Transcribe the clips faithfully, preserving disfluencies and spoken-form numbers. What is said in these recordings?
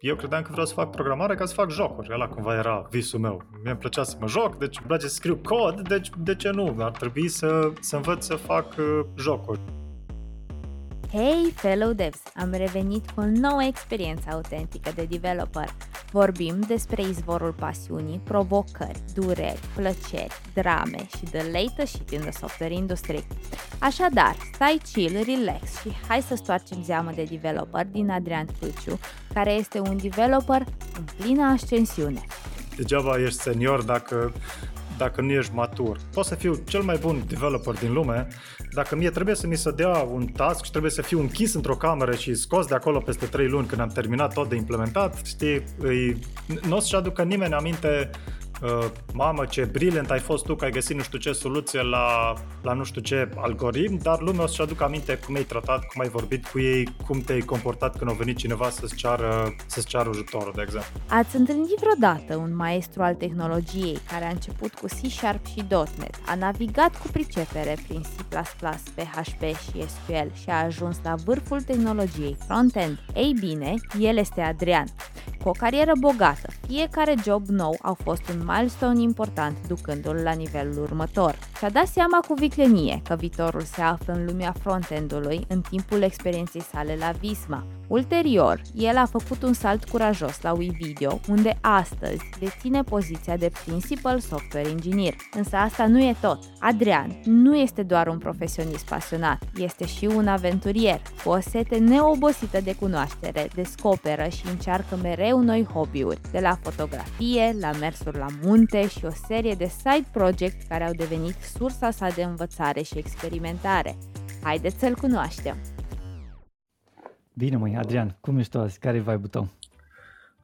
eu credeam că vreau să fac programare ca să fac jocuri. Ăla cumva era visul meu. Mi-a plăcea să mă joc, deci îmi place să scriu cod, deci de ce nu? Ar trebui să, să învăț să fac uh, jocuri. Hey, fellow devs! Am revenit cu o nouă experiență autentică de developer. Vorbim despre izvorul pasiunii, provocări, dureri, plăceri, drame și the latest shit in the software industry. Așadar, stai chill, relax și hai să stoarcem zeamă de developer din Adrian Fâciu, care este un developer în plină ascensiune. Degeaba ești senior dacă... dacă nu ești matur. Poți să fiu cel mai bun developer din lume, dacă mie trebuie să mi se dea un task și trebuie să fiu închis într-o cameră și scos de acolo peste trei luni când am terminat tot de implementat, știi, nu o să-și aducă nimeni aminte, mamă ce brilliant ai fost tu că ai găsit nu știu ce soluție la, la nu știu ce algoritm, dar lumea o să-și aducă aminte cum ai tratat, cum ai vorbit cu ei, cum te-ai comportat când a venit cineva să-ți ceară, să-ți ceară ajutorul, de exemplu. Ați întâlnit vreodată un maestru al tehnologiei care a început cu C sharp și dot net, a navigat cu pricepere prin C plus plus, P H P și S Q L și a ajuns la vârful tehnologiei front-end? Ei bine, el este Adrian. Cu o carieră bogată, fiecare job nou a fost un milestone important, ducându-l la nivelul următor. Și-a dat seama cu viclenie că viitorul se află în lumea front-end-ului în timpul experienței sale la Visma. Ulterior, el a făcut un salt curajos la WeVideo, unde astăzi deține poziția de Principal Software Engineer. Însă asta nu e tot. Adrian nu este doar un profesionist pasionat, este și un aventurier. Cu o sete neobosită de cunoaștere, descoperă și încearcă mereu noi hobby-uri, de la fotografie, la mersuri la munte și o serie de side project care au devenit sursa sa de învățare și experimentare. Haideți să-l cunoaștem! Bine, măi, Adrian, cum ești tu azi? Care-i vibe-ul tău?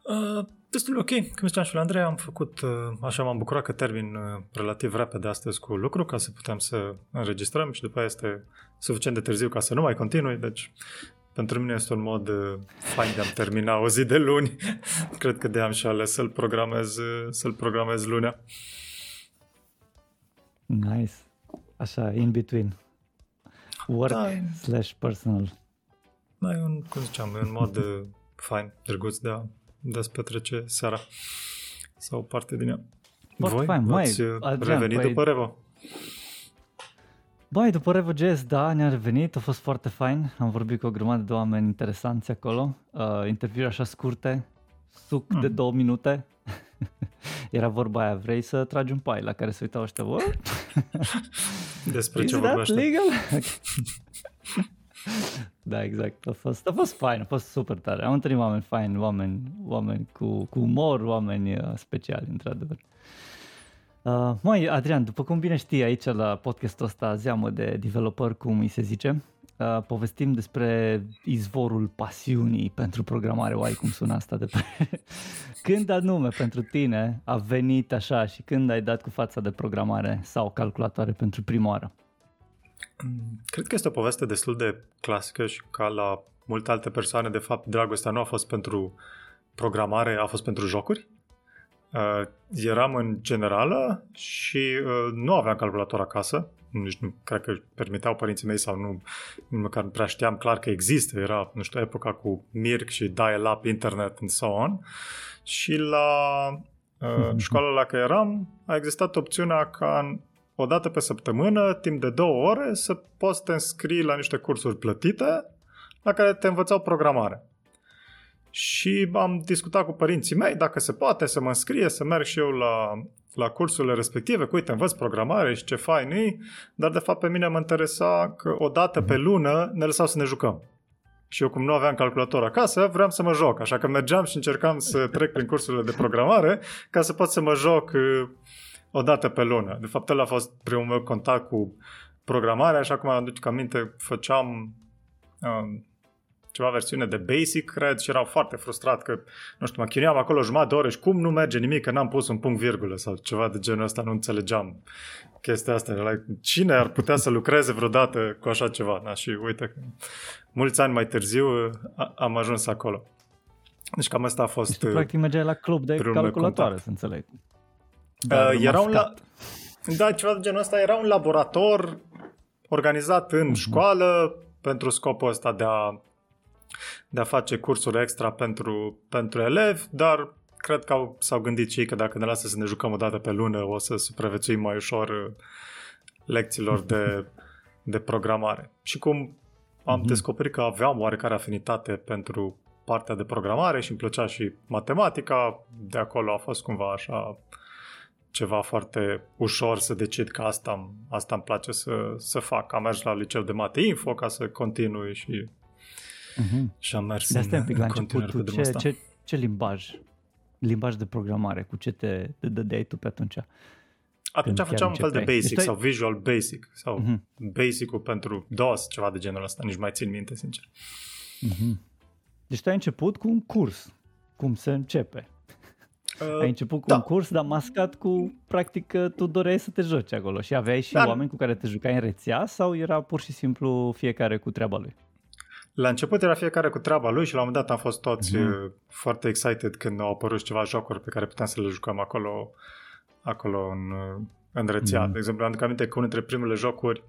Uh, destul ok. Cum ziceam și la Andrei, am făcut, uh, așa m-am bucurat că termin uh, relativ repede astăzi cu lucru, ca să putem să înregistrăm și după aia este suficient de târziu ca să nu mai continui, deci pentru mine este un mod uh, fain de a-mi termina o zi de luni. Cred că de-aia am și ales să-l programez, uh, să-l programez lunea. Nice. Așa, in between. Work da. slash personal. Da, e un, cum ziceam, e un mod de, fain, drăguț de a de-ați petrece seara sau parte din ea. Bă, voi fain, v-ați mai, revenit Adrian, după Revo? Băi, după Revo.js, da, ne-am revenit, a fost foarte fain, am vorbit cu o grămadă de oameni interesanți acolo, uh, interviuri așa scurte, suc hmm. de două minute, era vorba aia, vrei să tragi un pai la care se uitau ăștia, bă? Despre ce vorbește? Legal? Da, exact, a fost, a fost fain, a fost super tare. Am întâlnit oameni faini, oameni, oameni cu, cu umor, oameni uh, speciali, într-adevăr. Uh, Măi, Adrian, după cum bine știi aici la podcastul ăsta, zeamă de developer, cum îi se zice, uh, povestim despre izvorul pasiunii pentru programare, uai, cum sună asta de pe... Când anume pentru tine a venit așa și când ai dat cu fața de programare sau calculatoare pentru prima oară? Cred că este o poveste destul de clasică și ca la multe alte persoane, de fapt, dragostea nu a fost pentru programare, a fost pentru jocuri. Uh, eram în generală și uh, nu aveam calculator acasă, nici nu cred că permiteau părinții mei sau nu, măcar nu prea știam clar că există, era, nu știu, epoca cu I R C și Dial-Up, internet and so on. Și la uh, școala la care eram a existat opțiunea ca o dată pe săptămână, timp de două ore, să poți să te înscrii la niște cursuri plătite la care te învățau programare. Și am discutat cu părinții mei dacă se poate să mă înscrie, să merg și eu la, la cursurile respective, cu uite, învăț programare și ce fain e, dar de fapt pe mine mă interesa că o dată pe lună ne lăsau să ne jucăm. Și eu, cum nu aveam calculator acasă, vreau să mă joc, așa că mergeam și încercam să trec prin cursurile de programare ca să pot să mă joc o dată pe lună. De fapt, ăla a fost primul meu contact cu programarea, așa cum am aduc aminte, făceam um, ceva versiune de Basic, cred, și eram foarte frustrat că, nu știu, mă chinuiam acolo jumătate de oră și cum nu merge nimic, că n-am pus un punct virgulă sau ceva de genul ăsta, nu înțelegeam chestia asta. Like, cine ar putea să lucreze vreodată cu așa ceva? Da? Și uite că mulți ani mai târziu a- am ajuns acolo. Deci cam asta a fost... Deci, practic, mergeai la club de calculatoare, să înțeleg. Da, uh, era un la... da, ceva de genul ăsta, era un laborator organizat în uh-huh. școală pentru scopul ăsta de a de a face cursuri extra pentru, pentru elevi, dar cred că au, s-au gândit cei că dacă ne lasă să ne jucăm o dată pe lună, o să supraviețuim mai ușor lecțiilor de, de programare. Și cum am descoperit că aveam oarecare afinitate pentru partea de programare și îmi plăcea și matematica, de acolo a fost cumva așa ceva foarte ușor să decid că asta, asta îmi place să, să fac. Am mers la liceu de mate info ca să continui și, uh-huh. și am mers de în, în la continuare pe drumul ăsta. Ce, ce limbaj, limbaj de programare, cu ce te dădeai tu pe atunci? Atunci făceam un fel de basic deci, sau Visual Basic sau uh-huh. Basic-ul pentru DOS, ceva de genul ăsta, nici mai țin minte, sincer. Uh-huh. Deci tu ai început cu un curs, cum se începe. Uh, ai început cu da. un curs, dar mascat cu, practic, că tu doreai să te joci acolo și aveai și dar, oameni cu care te jucai în rețea sau era pur și simplu fiecare cu treaba lui? La început era fiecare cu treaba lui și la un moment dat am fost toți uh-huh. foarte excited când au apărut ceva jocuri pe care puteam să le jucăm acolo, acolo în, în rețea. Uh-huh. De exemplu, am aduc aminte că unul dintre primele jocuri,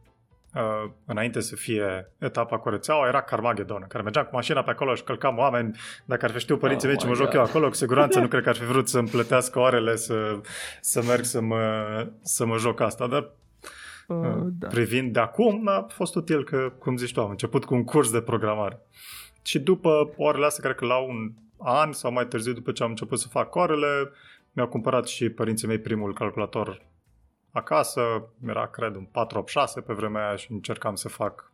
Uh, înainte să fie etapa cu rețeaua, era Carmageddon, care mergeam cu mașina pe acolo și călcam oameni. Dacă ar fi știut părinții oh mei ce mă joc eu acolo, cu siguranță nu cred că ar fi vrut să-mi plătească orele să, să merg să mă, să mă joc asta. Dar uh, uh, da. privind de acum, a fost util că, cum zici tu, am început cu un curs de programare. Și după orele astea, cred că la un an sau mai târziu, după ce am început să fac orele, mi-au cumpărat și părinții mei primul calculator acasă, era, cred, un patru opt șase pe vremea aia și încercam să fac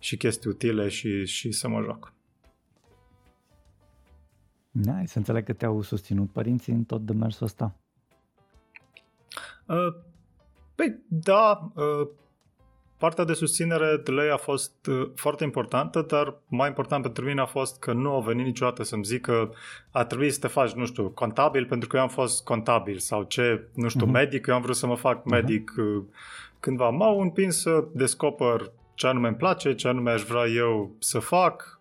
și chestii utile și, și să mă joc. Nice, să înțeleg că te-au susținut părinții în tot demersul ăsta. Uh, păi, da, uh, partea de susținere de lei a fost uh, foarte importantă, dar mai important pentru mine a fost că nu au venit niciodată să-mi zic că a trebuit să te faci, nu știu, contabil, pentru că eu am fost contabil sau ce, nu știu, uh-huh. medic, eu am vrut să mă fac medic uh, cândva. M-au împins să descoper ce anume îmi place, ce anume aș vrea eu să fac.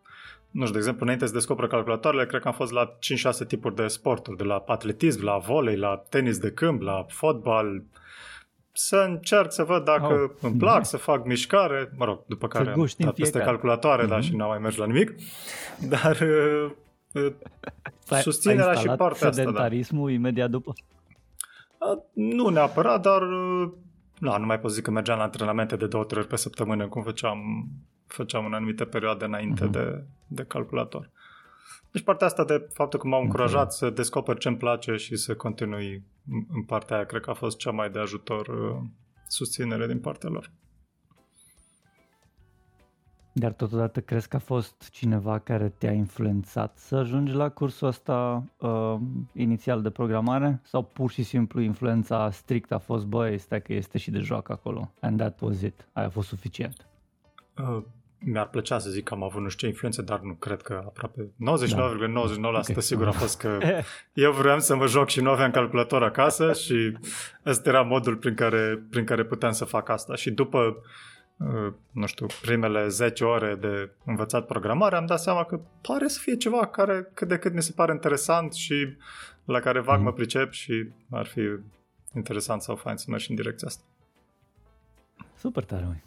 Nu știu, de exemplu, înainte să descoper calculatoarele, cred că am fost la cinci șase tipuri de sporturi, de la atletism, la volei, la tenis de câmp, la fotbal. Să încerc să văd dacă oh, îmi plac, bine. Să fac mișcare, mă rog, după care am dat peste calculatoare, mm-hmm. dar și n-am mai mers la nimic, dar uh, susținerea și partea asta. Sedentarismul da. imediat după? Uh, nu neapărat, dar uh, na, nu mai pot zic că mergeam la antrenamente de două, trei ori pe săptămână, cum făceam, făceam în anumite perioade înainte mm-hmm. de, de calculator. Deci partea asta de faptul că m-au încurajat okay. să descoper ce-mi place și să continui în partea aia, cred că a fost cea mai de ajutor uh, susținere din partea lor. Dar totodată crezi că a fost cineva care te-a influențat să ajungi la cursul ăsta uh, inițial de programare? Sau pur și simplu influența strict a fost, băi, stai că este și de joacă acolo, and that was it, aia a fost suficient? Uh. Mi-ar plăcea să zic că am avut nu știu ce influențe, dar nu, cred că aproape nouăzeci și nouă virgulă nouăzeci și nouă la sută da. okay. sigur a fost că eu vreau să mă joc și nu aveam calculator acasă și ăsta era modul prin care, prin care puteam să fac asta. Și după, nu știu, primele zece ore de învățat programare am dat seama că pare să fie ceva care cât de cât mi se pare interesant și la care vag mm. mă pricep și ar fi interesant sau fain să mergi în direcția asta. Super tare, măi.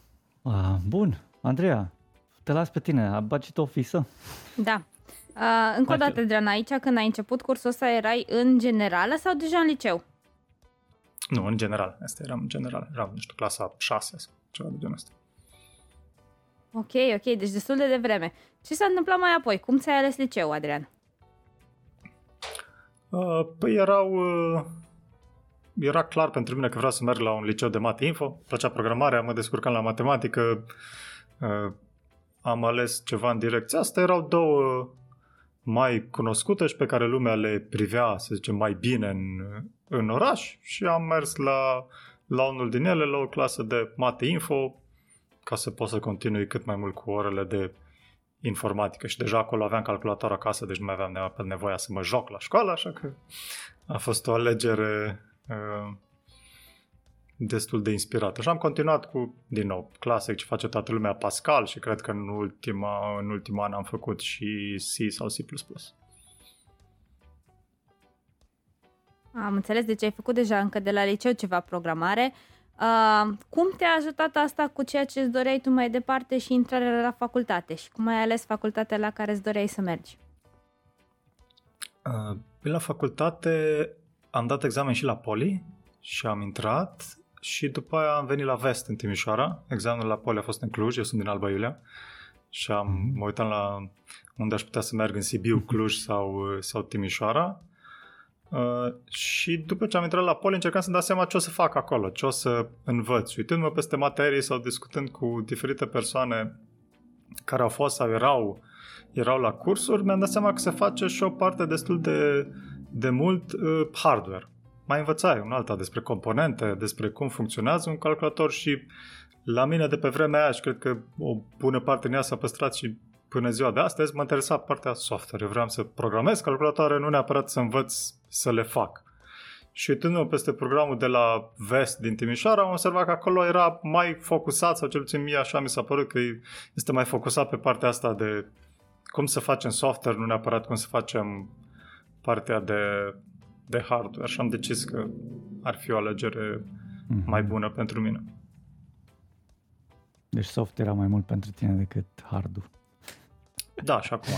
Uh, bun, Andreea. Te las pe tine, a bagi tu o fisă? Da. Uh, încă o dată, Adrian, aici, când ai început cursul ăsta, erai în generală sau deja în liceu? Nu, în general. Asta eram în general. Eram, nu știu, clasa șase sau ceva de genul ăsta. Ok, ok, deci destul de devreme. Ce s-a întâmplat mai apoi? Cum ți-ai ales liceu, Adrian? Uh, păi erau... Uh... Era clar pentru mine că vreau să merg la un liceu de mate info. Plăcea programarea, mă descurcam la matematică... Uh, Am ales ceva în direcția asta, erau două mai cunoscute și pe care lumea le privea, să zicem, mai bine în, în oraș și am mers la, la unul din ele, la o clasă de mate info, ca să pot să continui cât mai mult cu orele de informatică și deja acolo aveam calculator acasă, deci nu mai aveam nevoia să mă joc la școală, așa că a fost o alegere uh, destul de inspirată. Și am continuat cu, din nou, clasic, ce face toată lumea, Pascal și cred că în ultima, în ultima an am făcut și C sau C plus plus. Am înțeles, deci ai făcut deja încă de la liceu ceva programare. Uh, cum te-a ajutat asta cu ceea ce îți doreai tu mai departe și intrarea la facultate și cum ai ales facultatea la care îți doreai să mergi? Uh, la facultate am dat examen și la Poli și am intrat și după aia am venit la Vest în Timișoara. Examenul la Poli a fost în Cluj, eu sunt din Alba Iulia și am, mă uitam la unde aș putea să merg în Sibiu, Cluj sau, sau Timișoara. Uh, și după ce am intrat la Poli încercam să-mi dau seama ce o să fac acolo, ce o să învăț, uitându-mă peste materii sau discutând cu diferite persoane care au fost sau erau, erau la cursuri, mi-am dat seama că se face și o parte destul de, de mult uh, hardware. Mai învățai un alta despre componente, despre cum funcționează un calculator și la mine de pe vremea aia, și cred că o bună parte din ea s-a păstrat și până ziua de astăzi, m-a interesat partea software. Eu vreau să programez calculatoare, nu neapărat să învăț să le fac. Și uitându-mă peste programul de la Vest din Timișoara, am observat că acolo era mai focusat, sau cel puțin mie așa mi s-a părut că este mai focusat pe partea asta de cum să facem software, nu neapărat cum să facem partea de, de hardware. Și am decis că ar fi o alegere mai bună pentru mine. Deci software era mai mult pentru tine decât hardware. Da, și acum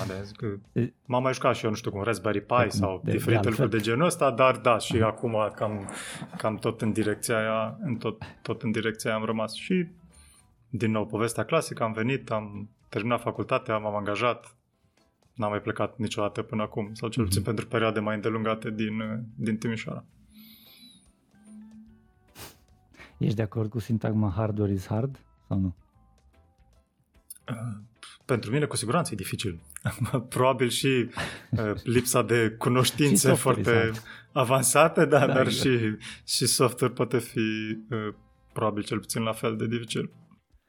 de, m-am mai jucat și eu, nu știu cum, Raspberry Pi acum, sau de, diferite de lucruri de genul ăsta, dar da, și acum cam, cam tot în direcția aia, în tot, tot în direcția aia am rămas și din nou povestea clasică, am venit, am terminat facultatea, m-am angajat, n-am mai plecat niciodată până acum, sau cel puțin mm-hmm. pentru perioade mai îndelungate din, din Timișoara. Ești de acord cu sintagma hardware is hard sau nu? Uh. Pentru mine, cu siguranță, e dificil. Probabil și uh, lipsa de cunoștințe foarte avansate, da, da, dar exact. și, și software poate fi uh, probabil cel puțin la fel de dificil.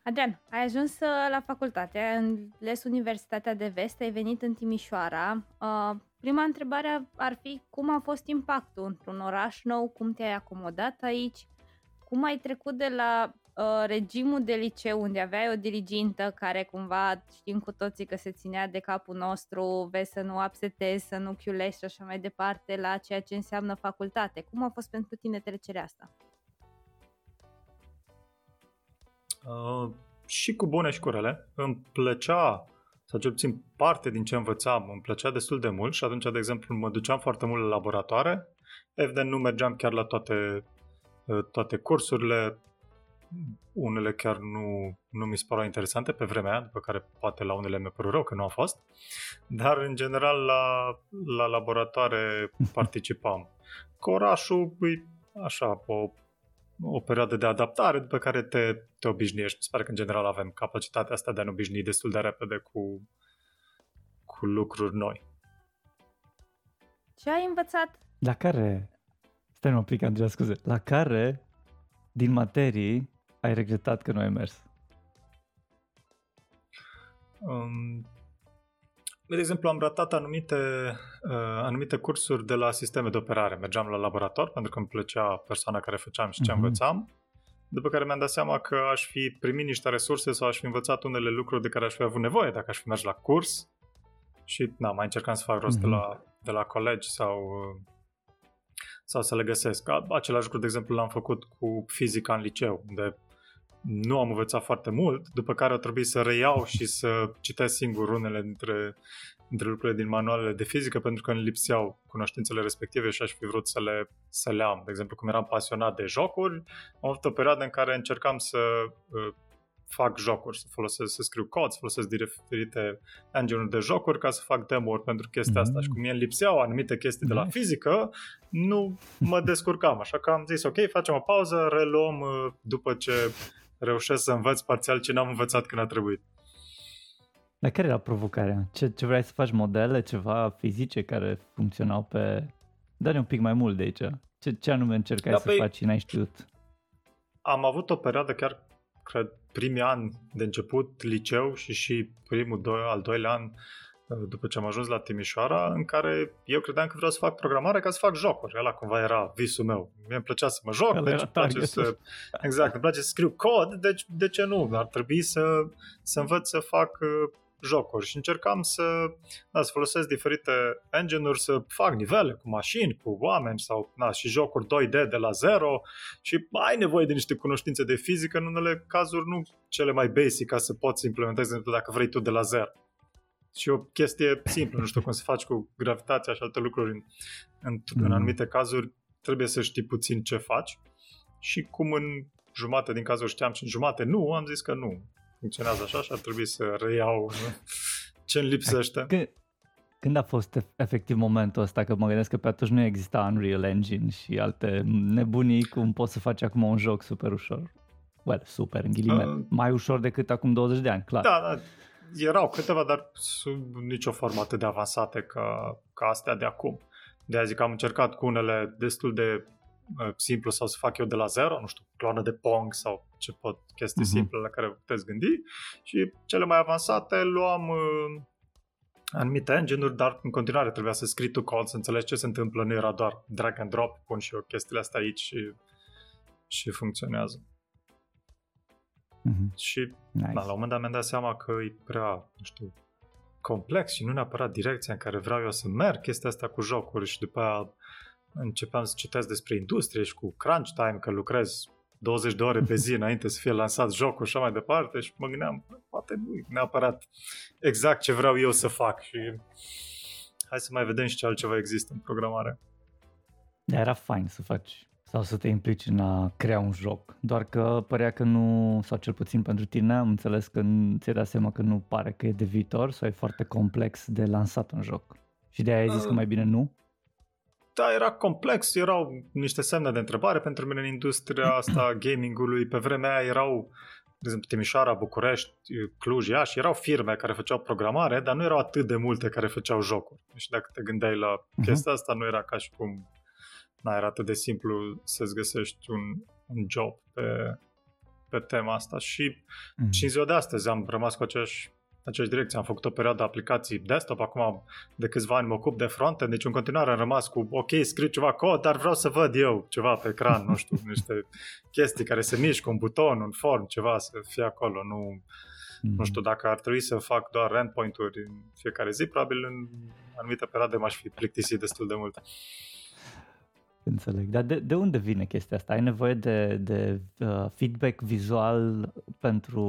Adrian, ai ajuns uh, la facultate, ai ales Universitatea de Vest, ai venit în Timișoara. Uh, prima întrebare ar fi cum a fost impactul într-un oraș nou, cum te-ai acomodat aici, cum ai trecut de la regimul de liceu unde aveai o dirigintă care cumva știm cu toții că se ținea de capul nostru, vezi să nu absetezi, să nu chiulești și așa mai departe, la ceea ce înseamnă facultate. Cum a fost pentru tine trecerea asta? Uh, și cu bune și cu rele. Îmi plăcea, sau cel puțin parte din ce învățam, îmi plăcea destul de mult și atunci, de exemplu, mă duceam foarte mult la laboratoare. Evident, nu mergeam chiar la toate, toate cursurile. Unele chiar nu, nu mi se păreau interesante pe vremea aia, după care poate la unele mi-a părut rău că nu a fost, dar în general la, la laboratoare participam. Că orașul e așa, o, o perioadă de adaptare după care te, te obișnuiești. Mi se pare că în general avem capacitatea asta de a ne obișnui destul de repede cu, cu lucruri noi. Ce ai învățat? La care, stai un pic, Andreea, scuze, la care din materii ai regretat că nu ai mers? Um, de exemplu, am ratat anumite, uh, anumite cursuri de la sisteme de operare. Mergeam la laborator pentru că îmi plăcea persoana care făceam și ce uh-huh. învățam. După care mi-am dat seama că aș fi primit niște resurse sau aș fi învățat unele lucruri de care aș fi avut nevoie dacă aș fi mers la curs. Și na, mai încercam să fac rost uh-huh. de, la, de la colegi sau... Uh, sau să le găsesc. Același lucru, de exemplu, l-am făcut cu fizica în liceu, unde nu am învățat foarte mult, după care a trebuit să reiau și să citesc singur unele dintre, dintre lucrurile din manualele de fizică, pentru că îmi lipseau cunoștințele respective și aș fi vrut să le, să le am. De exemplu, cum eram pasionat de jocuri, am avut o perioadă în care încercam să uh, fac jocuri, să folosesc, să scriu cod, să folosesc diferite engine-uri de jocuri ca să fac demo-uri pentru chestia mm-hmm. asta. Și cum mie îmi lipseau anumite chestii de la fizică, nu mă descurcam. Așa că am zis, ok, facem o pauză, reluăm după ce reușesc să învăț parțial ce n-am învățat când a trebuit. Dar care era provocarea? Ce, ce vrei să faci modele, ceva fizice care funcționau pe... Dă-ne un pic mai mult de aici. Ce, ce anume încercai da, să pe... faci și n-ai știut? Am avut o perioadă chiar... Cred, primii ani de început, liceu și și primul, doi, al doilea an după ce am ajuns la Timișoara, în care eu credeam că vreau să fac programare ca să fac jocuri. Ăla cumva era visul meu. Mie îmi plăcea să mă joc, Ăla deci îmi place să... Exact, îmi place să scriu cod, deci de ce nu? Ar trebui să, să învăț să fac jocuri și încercam să, da, să folosesc diferite engine-uri, să fac nivele cu mașini, cu oameni sau da, și jocuri doi D de la zero și ai nevoie de niște cunoștințe de fizică, în unele cazuri nu cele mai basic ca să poți implementezi dacă vrei tu de la zero. Și o chestie simplă, nu știu cum să faci cu gravitația și alte lucruri în, în, în anumite cazuri trebuie să știi puțin ce faci și cum în jumate din cazuri știam și în jumate nu, am zis că nu funcționează așa și ar trebui să reiau ce-mi lipsește. Când, când a fost efectiv momentul ăsta? Că mă gândesc că pe atunci nu exista Unreal Engine și alte nebunii cum poți să faci acum un joc super ușor. Well, super, în ghilimele. Uh, mai ușor decât acum douăzeci de ani, clar. Da, da. Erau câteva, dar sub nicio formă atât de avansate ca, ca astea de acum. De-aia zic că am încercat cu unele destul de uh, simplu sau să fac eu de la zero, nu știu, clonă de Pong sau ce pot, chestii uh-huh. simple la care puteți gândi. Și cele mai avansate luam uh, anumite engine-uri, dar în continuare trebuia să scrii tu cod, să înțelegi ce se întâmplă, nu era doar drag and drop, pun și eu chestiile astea aici și, și funcționează. Mm-hmm. Și nice. Da, la un moment dat mi-am dat seama că e prea, nu știu, complex și nu neapărat direcția în care vreau eu să merg, chestia asta cu jocuri și după aia începeam să citesc despre industrie și cu crunch time, că lucrez douăzeci de ore pe zi înainte să fie lansat jocul și așa mai departe și mă gândeam, poate nu e neapărat exact ce vreau eu să fac și hai să mai vedem și ce altceva există în programare. Dar era fain să faci sau să te implici în a crea un joc. Doar că părea că nu, sau cel puțin pentru tine, am înțeles că ți-ai dat seama că nu pare că e de viitor sau e foarte complex de lansat un joc. Și de-aia ai zis că mai bine nu? Da, era complex, erau niște semne de întrebare pentru mine în industria asta gamingului. Pe vremea aia erau, de exemplu, Timișoara, București, Cluj, Iași, erau firme care făceau programare, dar nu erau atât de multe care făceau jocuri. Și dacă te gândeai la chestia asta, nu era ca și cum... Na, era atât de simplu să-ți găsești un, un job pe, pe tema asta și, mm-hmm. și în ziua de astăzi am rămas cu aceeași, aceeași direcție. Am făcut o perioadă aplicații desktop, acum de câțiva ani mă ocup de front-end, deci în continuare am rămas cu ok, scriu ceva cod, dar vreau să văd eu ceva pe ecran, nu știu, niște chestii care se mișcă, un buton, un form, ceva să fie acolo, nu... Mm-hmm. Nu știu, dacă ar trebui să fac doar endpoint-uri în fiecare zi, probabil în anumite perioade m-aș fi plictisit destul de mult. Înțeleg, dar de, de unde vine chestia asta? Ai nevoie de, de uh, feedback vizual pentru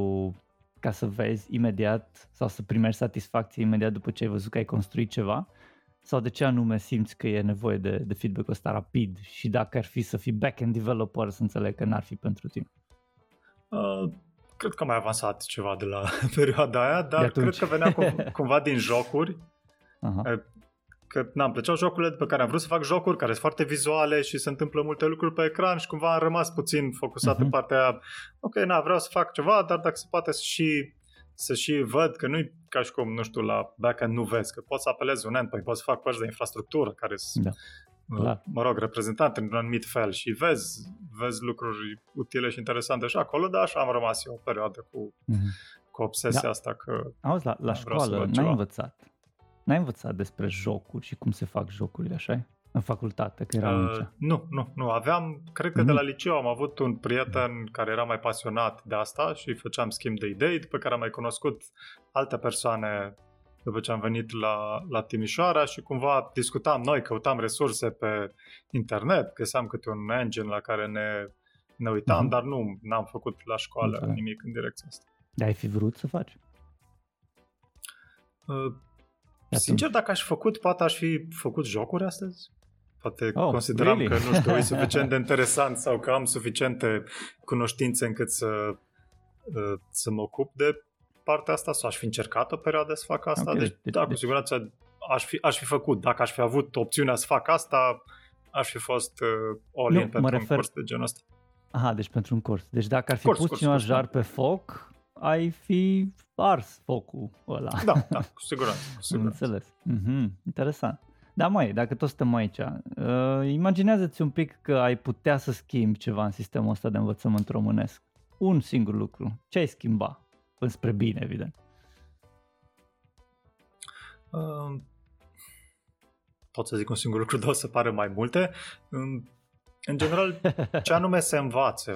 ca să vezi imediat sau să primești satisfacție imediat după ce ai văzut că ai construit ceva? Sau de ce anume simți că e nevoie de, de feedback-ul ăsta rapid și dacă ar fi să fii back-end developer să înțeleg că n-ar fi pentru tine? Uh, cred că am mai avansat ceva de la perioada aia, dar cred că venea cum, cumva din jocuri. Aha. Uh, că n-am plăceau jocurile pe care am vrut să fac jocuri care sunt foarte vizuale și se întâmplă multe lucruri pe ecran și cumva am rămas puțin focusat uh-huh. în partea aia. Ok, na, vreau să fac ceva, dar dacă se poate să și, să și văd că nu-i ca și cum, nu știu, la back-end nu vezi, că poți să apelezi un endpoint, poți să fac părți de infrastructură care sunt, da. Mă, mă rog, reprezentante într-un anumit fel și vezi, vezi lucruri utile și interesante și acolo, dar așa am rămas eu o perioadă cu, uh-huh. cu obsesia da. Asta că auzi, la, la școală n-ai ceva. Învățat. N-ai învățat despre jocuri și cum se fac jocurile, așa? În facultate, că eram uh, Nu, nu, nu. Aveam, cred că mm. de la liceu am avut un prieten care era mai pasionat de asta și făceam schimb de idei, după care am mai cunoscut alte persoane după ce am venit la, la Timișoara și cumva discutam noi, căutam resurse pe internet, găseam câte un engine la care ne, ne uitam, mm. dar nu n-am făcut la școală Înțeleg. Nimic în direcția asta. Dar ai fi vrut să faci? Uh, Sincer, dacă aș făcut, poate aș fi făcut jocuri astăzi. Poate oh, consideram really? Că, nu știu, e suficient de interesant sau că am suficiente cunoștințe încât să, să mă ocup de partea asta sau aș fi încercat o perioadă să fac asta. Okay. Deci, deci, da, cu siguranță aș fi, aș fi făcut. Dacă aș fi avut opțiunea să fac asta, aș fi fost all in pentru refer... un curs de genul ăsta. Aha, deci pentru un curs. Deci dacă ar fi curs, pus cineva jar pe foc... ai fi ars focul ăla. Da, da, cu siguranță. Cu siguranță. Înțeles. Mm-hmm, interesant. Da, măi, dacă toți stăm aici, uh, imaginează-ți un pic că ai putea să schimbi ceva în sistemul ăsta de învățământ românesc. Un singur lucru. Ce ai schimba? Înspre bine, evident. Uh, pot să zic un singur lucru, dar o să pară mai multe. Uh, în general, ce anume se învață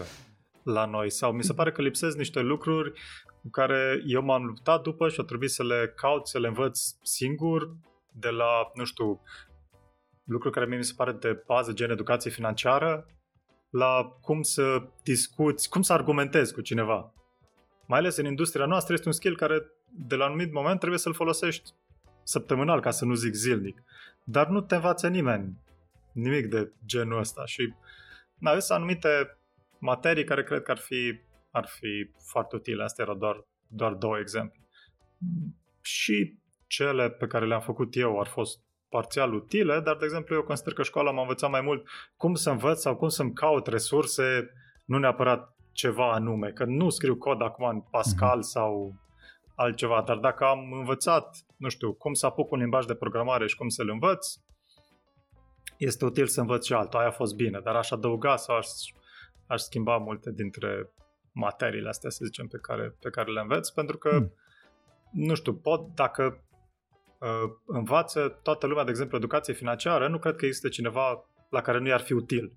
la noi sau mi se pare că lipsesc niște lucruri cu care eu m-am luptat după și a trebuit să le caut, să le învăț singur de la, nu știu, lucruri care mie mi se pare de bază, gen educație financiară, la cum să discuți, cum să argumentezi cu cineva. Mai ales în industria noastră este un skill care de la anumit moment trebuie să-l folosești săptămânal, ca să nu zic zilnic. Dar nu te învață nimeni nimic de genul ăsta și na, sunt anumite materii care cred că ar fi, ar fi foarte utile. Astea erau doar, doar două exemple. Și cele pe care le-am făcut eu ar fost parțial utile, dar, de exemplu, eu consider că școala m-a învățat mai mult cum să învăț sau cum să-mi caut resurse, nu neapărat ceva anume, că nu scriu cod acum în Pascal sau altceva, dar dacă am învățat, nu știu, cum să apuc un limbaj de programare și cum să-l învăț, este util să învăț și altul, aia a fost bine, dar aș adăuga sau aș, aș schimba multe dintre materiile astea, să zicem, pe care, pe care le înveț, pentru că, mm. nu știu, pot, dacă uh, învață toată lumea, de exemplu, educație financiară, nu cred că există cineva la care nu i-ar fi util.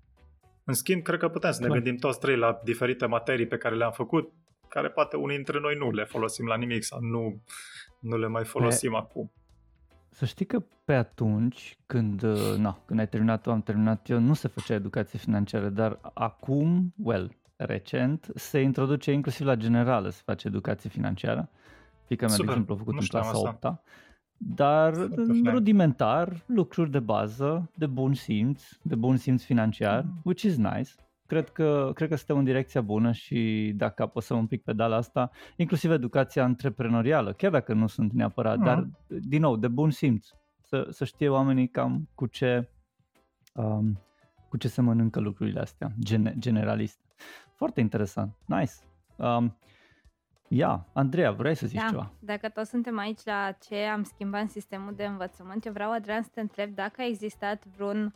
În schimb, cred că putem să ne gândim toți trei la diferite materii pe care le-am făcut, care poate unii dintre noi nu le folosim la nimic sau nu, nu le mai folosim e... acum. Să știi că pe atunci, când, na, când ai terminat tu, am terminat eu, nu se făcea educație financiară, dar acum, well, recent, se introduce inclusiv la generală să face educație financiară. Fiica mea, de exemplu, a făcut nu în clasa a opta, dar Super. rudimentar, lucruri de bază, de bun simț, de bun simț financiar, which is nice. Cred că, cred că suntem în direcția bună și dacă apăsăm un pic pedala asta, inclusiv educația antreprenorială, chiar dacă nu sunt neapărat, mm. dar din nou, de bun simț, să, să știe oamenii cam cu ce, um, cu ce se mănâncă lucrurile astea, gen, generalist. Foarte interesant, nice. Um, Ia, Andreea, vrei să zici da, ceva? Dacă toți suntem aici la ce am schimbat în sistemul de învățământ, eu vreau, Adrian, să te întreb dacă a existat vreun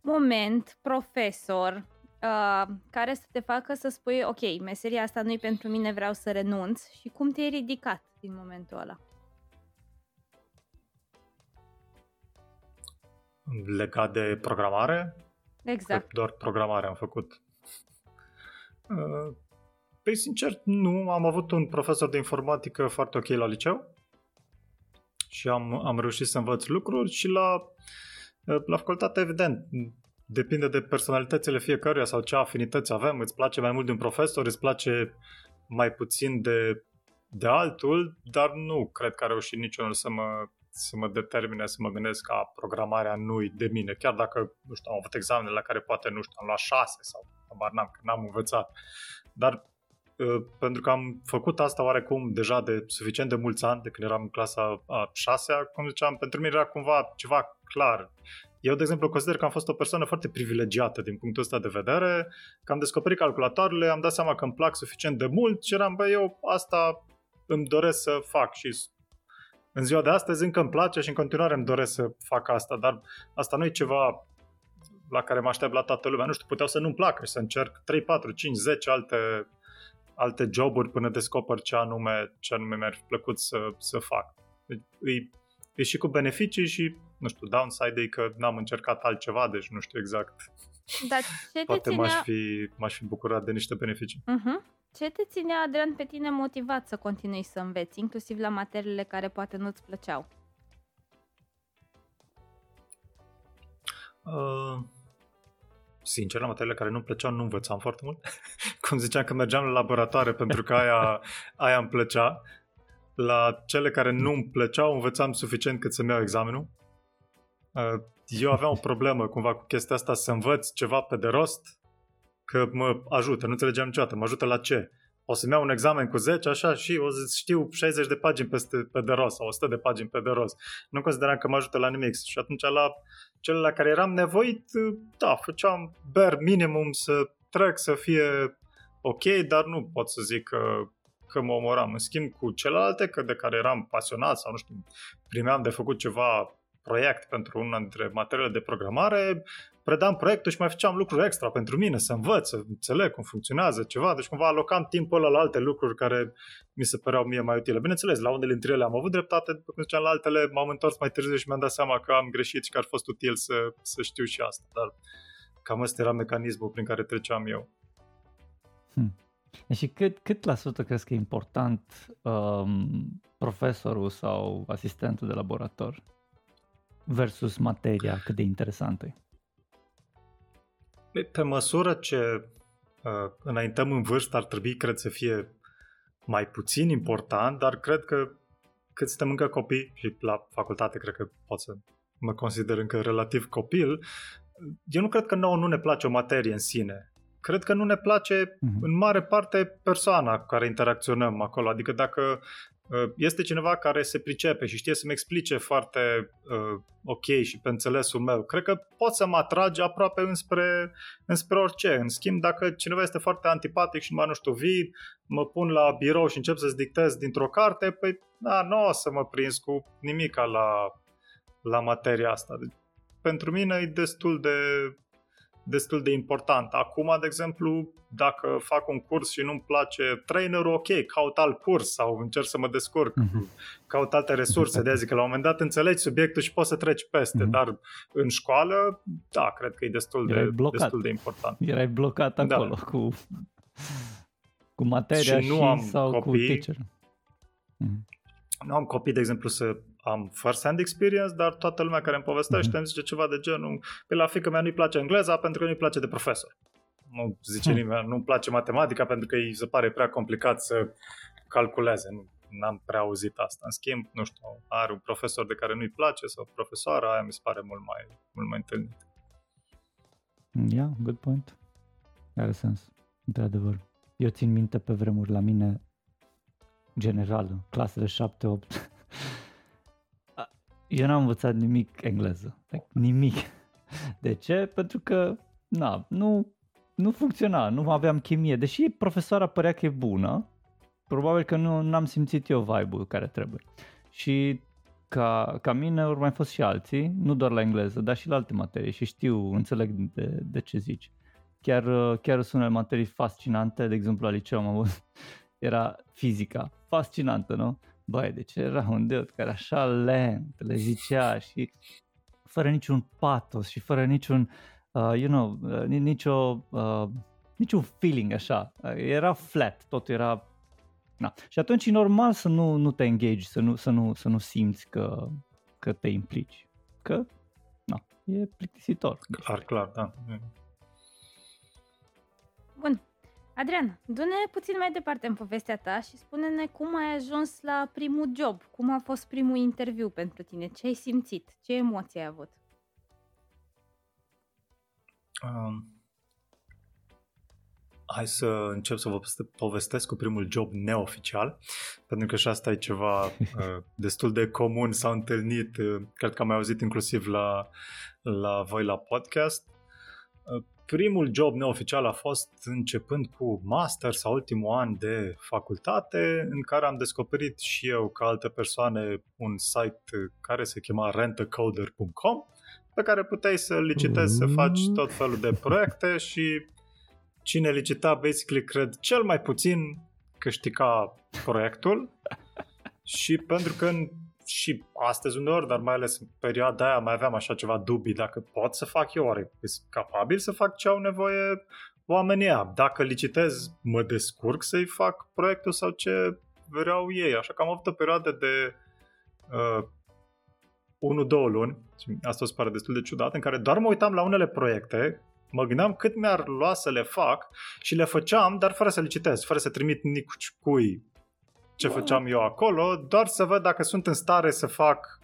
moment, profesor, Uh, care să te facă să spui, ok, meseria asta nu-i pentru mine, vreau să renunț, și cum te-ai ridicat din momentul ăla? Legat de programare? Exact. Că doar programare am făcut. Uh, păi, sincer, nu. Am avut un profesor de informatică foarte ok la liceu și am, am reușit să învăț lucruri și la, la facultate, evident, depinde de personalitățile fiecăruia sau ce afinități avem, îți place mai mult de un profesor, îți place mai puțin de, de altul, dar nu cred că a reușit niciunul să mă, să mă determine, să mă gândesc ca programarea nu-i de mine, chiar dacă, nu știu, am avut examene la care poate, nu știu, am luat șase sau abar n-am, că n-am învățat, dar pentru că am făcut asta oarecum deja de suficient de mulți ani, de când eram în clasa a șasea, cum ziceam, pentru mine era cumva ceva clar. Eu, de exemplu, consider că am fost o persoană foarte privilegiată din punctul ăsta de vedere, că am descoperit calculatoarele, am dat seama că îmi plac suficient de mult și eram, bă, eu asta îmi doresc să fac și în ziua de astăzi încă îmi place și în continuare îmi doresc să fac asta, dar asta nu e ceva la care mă aștept la toată lumea. Nu știu, puteau să nu-mi placă și să încerc trei, patru, cinci, zece alte... alte joburi până descoper ce anume, ce anume mi-ar fi plăcut să, să fac. E, e și cu beneficii și, nu știu, downside-ul e că n-am încercat altceva, deci nu știu exact. Dar ce Poate te ținea... m-aș, fi, m-aș fi bucurat de niște beneficii. Uh-huh. Ce te ținea, Adrian, pe tine motivat să continui să înveți, inclusiv la materiile care poate nu-ți plăceau? Uh... Sincer, la materiile care nu-mi plăceau, nu învățam foarte mult. Cum ziceam, că mergeam la laboratoare pentru că aia, aia îmi plăcea. La cele care nu-mi plăceau, învățam suficient cât să-mi iau examenul. Eu aveam o problemă cumva cu chestia asta, să învăț ceva pe de rost, că mă ajută, nu înțelegeam niciodată, mă ajută la ce? O să-mi iau un examen cu zece, așa, și o să știu șaizeci de pagini peste, pe de rost sau o sută de pagini pe de rost. Nu consideram că mă ajută la nimic și atunci la cele la care eram nevoit, da, făceam bare minimum să trec, să fie ok, dar nu pot să zic că, că mă omoram. În schimb cu celelalte, că de care eram pasionat sau nu știu, primeam de făcut ceva proiect pentru una dintre materiile de programare, predam proiectul și mai făceam lucruri extra pentru mine, să învăț, să înțeleg cum funcționează ceva, deci cumva alocam timpul ăla la alte lucruri care mi se păreau mie mai utile. Bineînțeles, la unele dintre ele am avut dreptate, după cum ziceam, la altele m-am întors mai târziu și mi-am dat seama că am greșit și că ar fost util să, să știu și asta, dar cam ăsta era mecanismul prin care treceam eu. Hmm. Și cât, cât la sută crezi că e important um, profesorul sau asistentul de laborator versus materia cât de interesantă e? Pe măsură ce uh, înaintăm în vârstă ar trebui, cred, să fie mai puțin important, dar cred că cât suntem încă copii și la facultate cred că pot să mă consider încă relativ copil, eu nu cred că nouă nu ne place o materie în sine. Cred că nu ne place uh-huh. în mare parte persoana cu care interacționăm acolo. Adică dacă uh, este cineva care se pricepe și știe să-mi explice foarte uh, ok și pe înțelesul meu, cred că pot să mă atrage aproape înspre, înspre orice. În schimb, dacă cineva este foarte antipatic și numai, nu știu, vii, mă pun la birou și încep să-ți dictez dintr-o carte, păi da, nu o să mă prins cu nimica la, la materia asta. Deci, pentru mine e destul de... destul de important. Acum, de exemplu, dacă fac un curs și nu-mi place trainerul, ok, caut alt curs sau încerc să mă descurc, uh-huh. caut alte resurse, de azi că la un moment dat înțelegi subiectul și poți să treci peste, uh-huh. dar în școală, da, cred că e destul, de, destul de important. Erai blocat acolo da. cu, cu materia și, și nu am sau copii, cu teacher. Uh-huh. Nu am copii, de exemplu, să am first-hand experience, dar toată lumea care îmi povestește mm-hmm. îmi zice ceva de genul, pe la fiică mea nu-i place engleza pentru că nu-i place de profesor. Nu zice mm. nimeni, nu-mi place matematica pentru că îi se pare prea complicat să calculeze. Nu, n-am prea auzit asta. În schimb, nu știu, are un profesor de care nu-i place sau profesoara, aia mi se pare mult mai, mult mai întâlnit. Yeah, good point. Are sens, într-adevăr. Eu țin minte pe vremuri la mine generală, clasele șapte opt. Eu n-am învățat nimic engleză, nimic. De ce? Pentru că na, nu, nu funcționa, nu aveam chimie, deși profesoara părea că e bună, probabil că nu n-am simțit eu vibe-ul care trebuie. Și ca, ca mine ori mai fost și alții, nu doar la engleză, dar și la alte materii și știu, înțeleg de, de ce zici. Chiar, chiar sunt materii fascinante, de exemplu la liceu am avut, era fizica, fascinantă, nu? Băi, deci era un deut care așa lent le zicea și fără niciun patos și fără niciun, uh, you know, uh, nicio, uh, niciun feeling așa. Uh, era flat, totul era... Na. Și atunci e normal să nu, nu te engage, să nu, să nu, să nu simți că, că te implici. Că, na, e plictisitor. Clar, clar, da. Bun. Adrian, du-ne puțin mai departe în povestea ta și spune-ne cum ai ajuns la primul job, cum a fost primul interviu pentru tine, ce ai simțit, ce emoții ai avut? Um, hai să încep să vă povestesc cu primul job neoficial, pentru că și asta e ceva uh, destul de comun, s-a întâlnit, uh, cred că am mai auzit inclusiv la, la voi la podcast. Uh, Primul job neoficial a fost începând cu master sau ultimul an de facultate, în care am descoperit și eu ca alte persoane un site care se chema rentacoder punct com, pe care puteai să licitezi, să faci tot felul de proiecte și cine licita, basically, cred, cel mai puțin câștiga proiectul. Și pentru că în și astăzi uneori, dar mai ales în perioada aia mai aveam așa ceva dubii dacă pot să fac eu, oare sunt capabil să fac ce au nevoie oamenii aia, dacă licitez mă descurc să-i fac proiectul sau ce vreau ei, așa că am avut o perioadă de unu-două uh, luni, asta o să pare destul de ciudat, în care doar mă uitam la unele proiecte, mă gândeam cât mi-ar lua să le fac și le făceam, dar fără să licitez, fără să trimit nicicui ce făceam eu acolo, doar să văd dacă sunt în stare să fac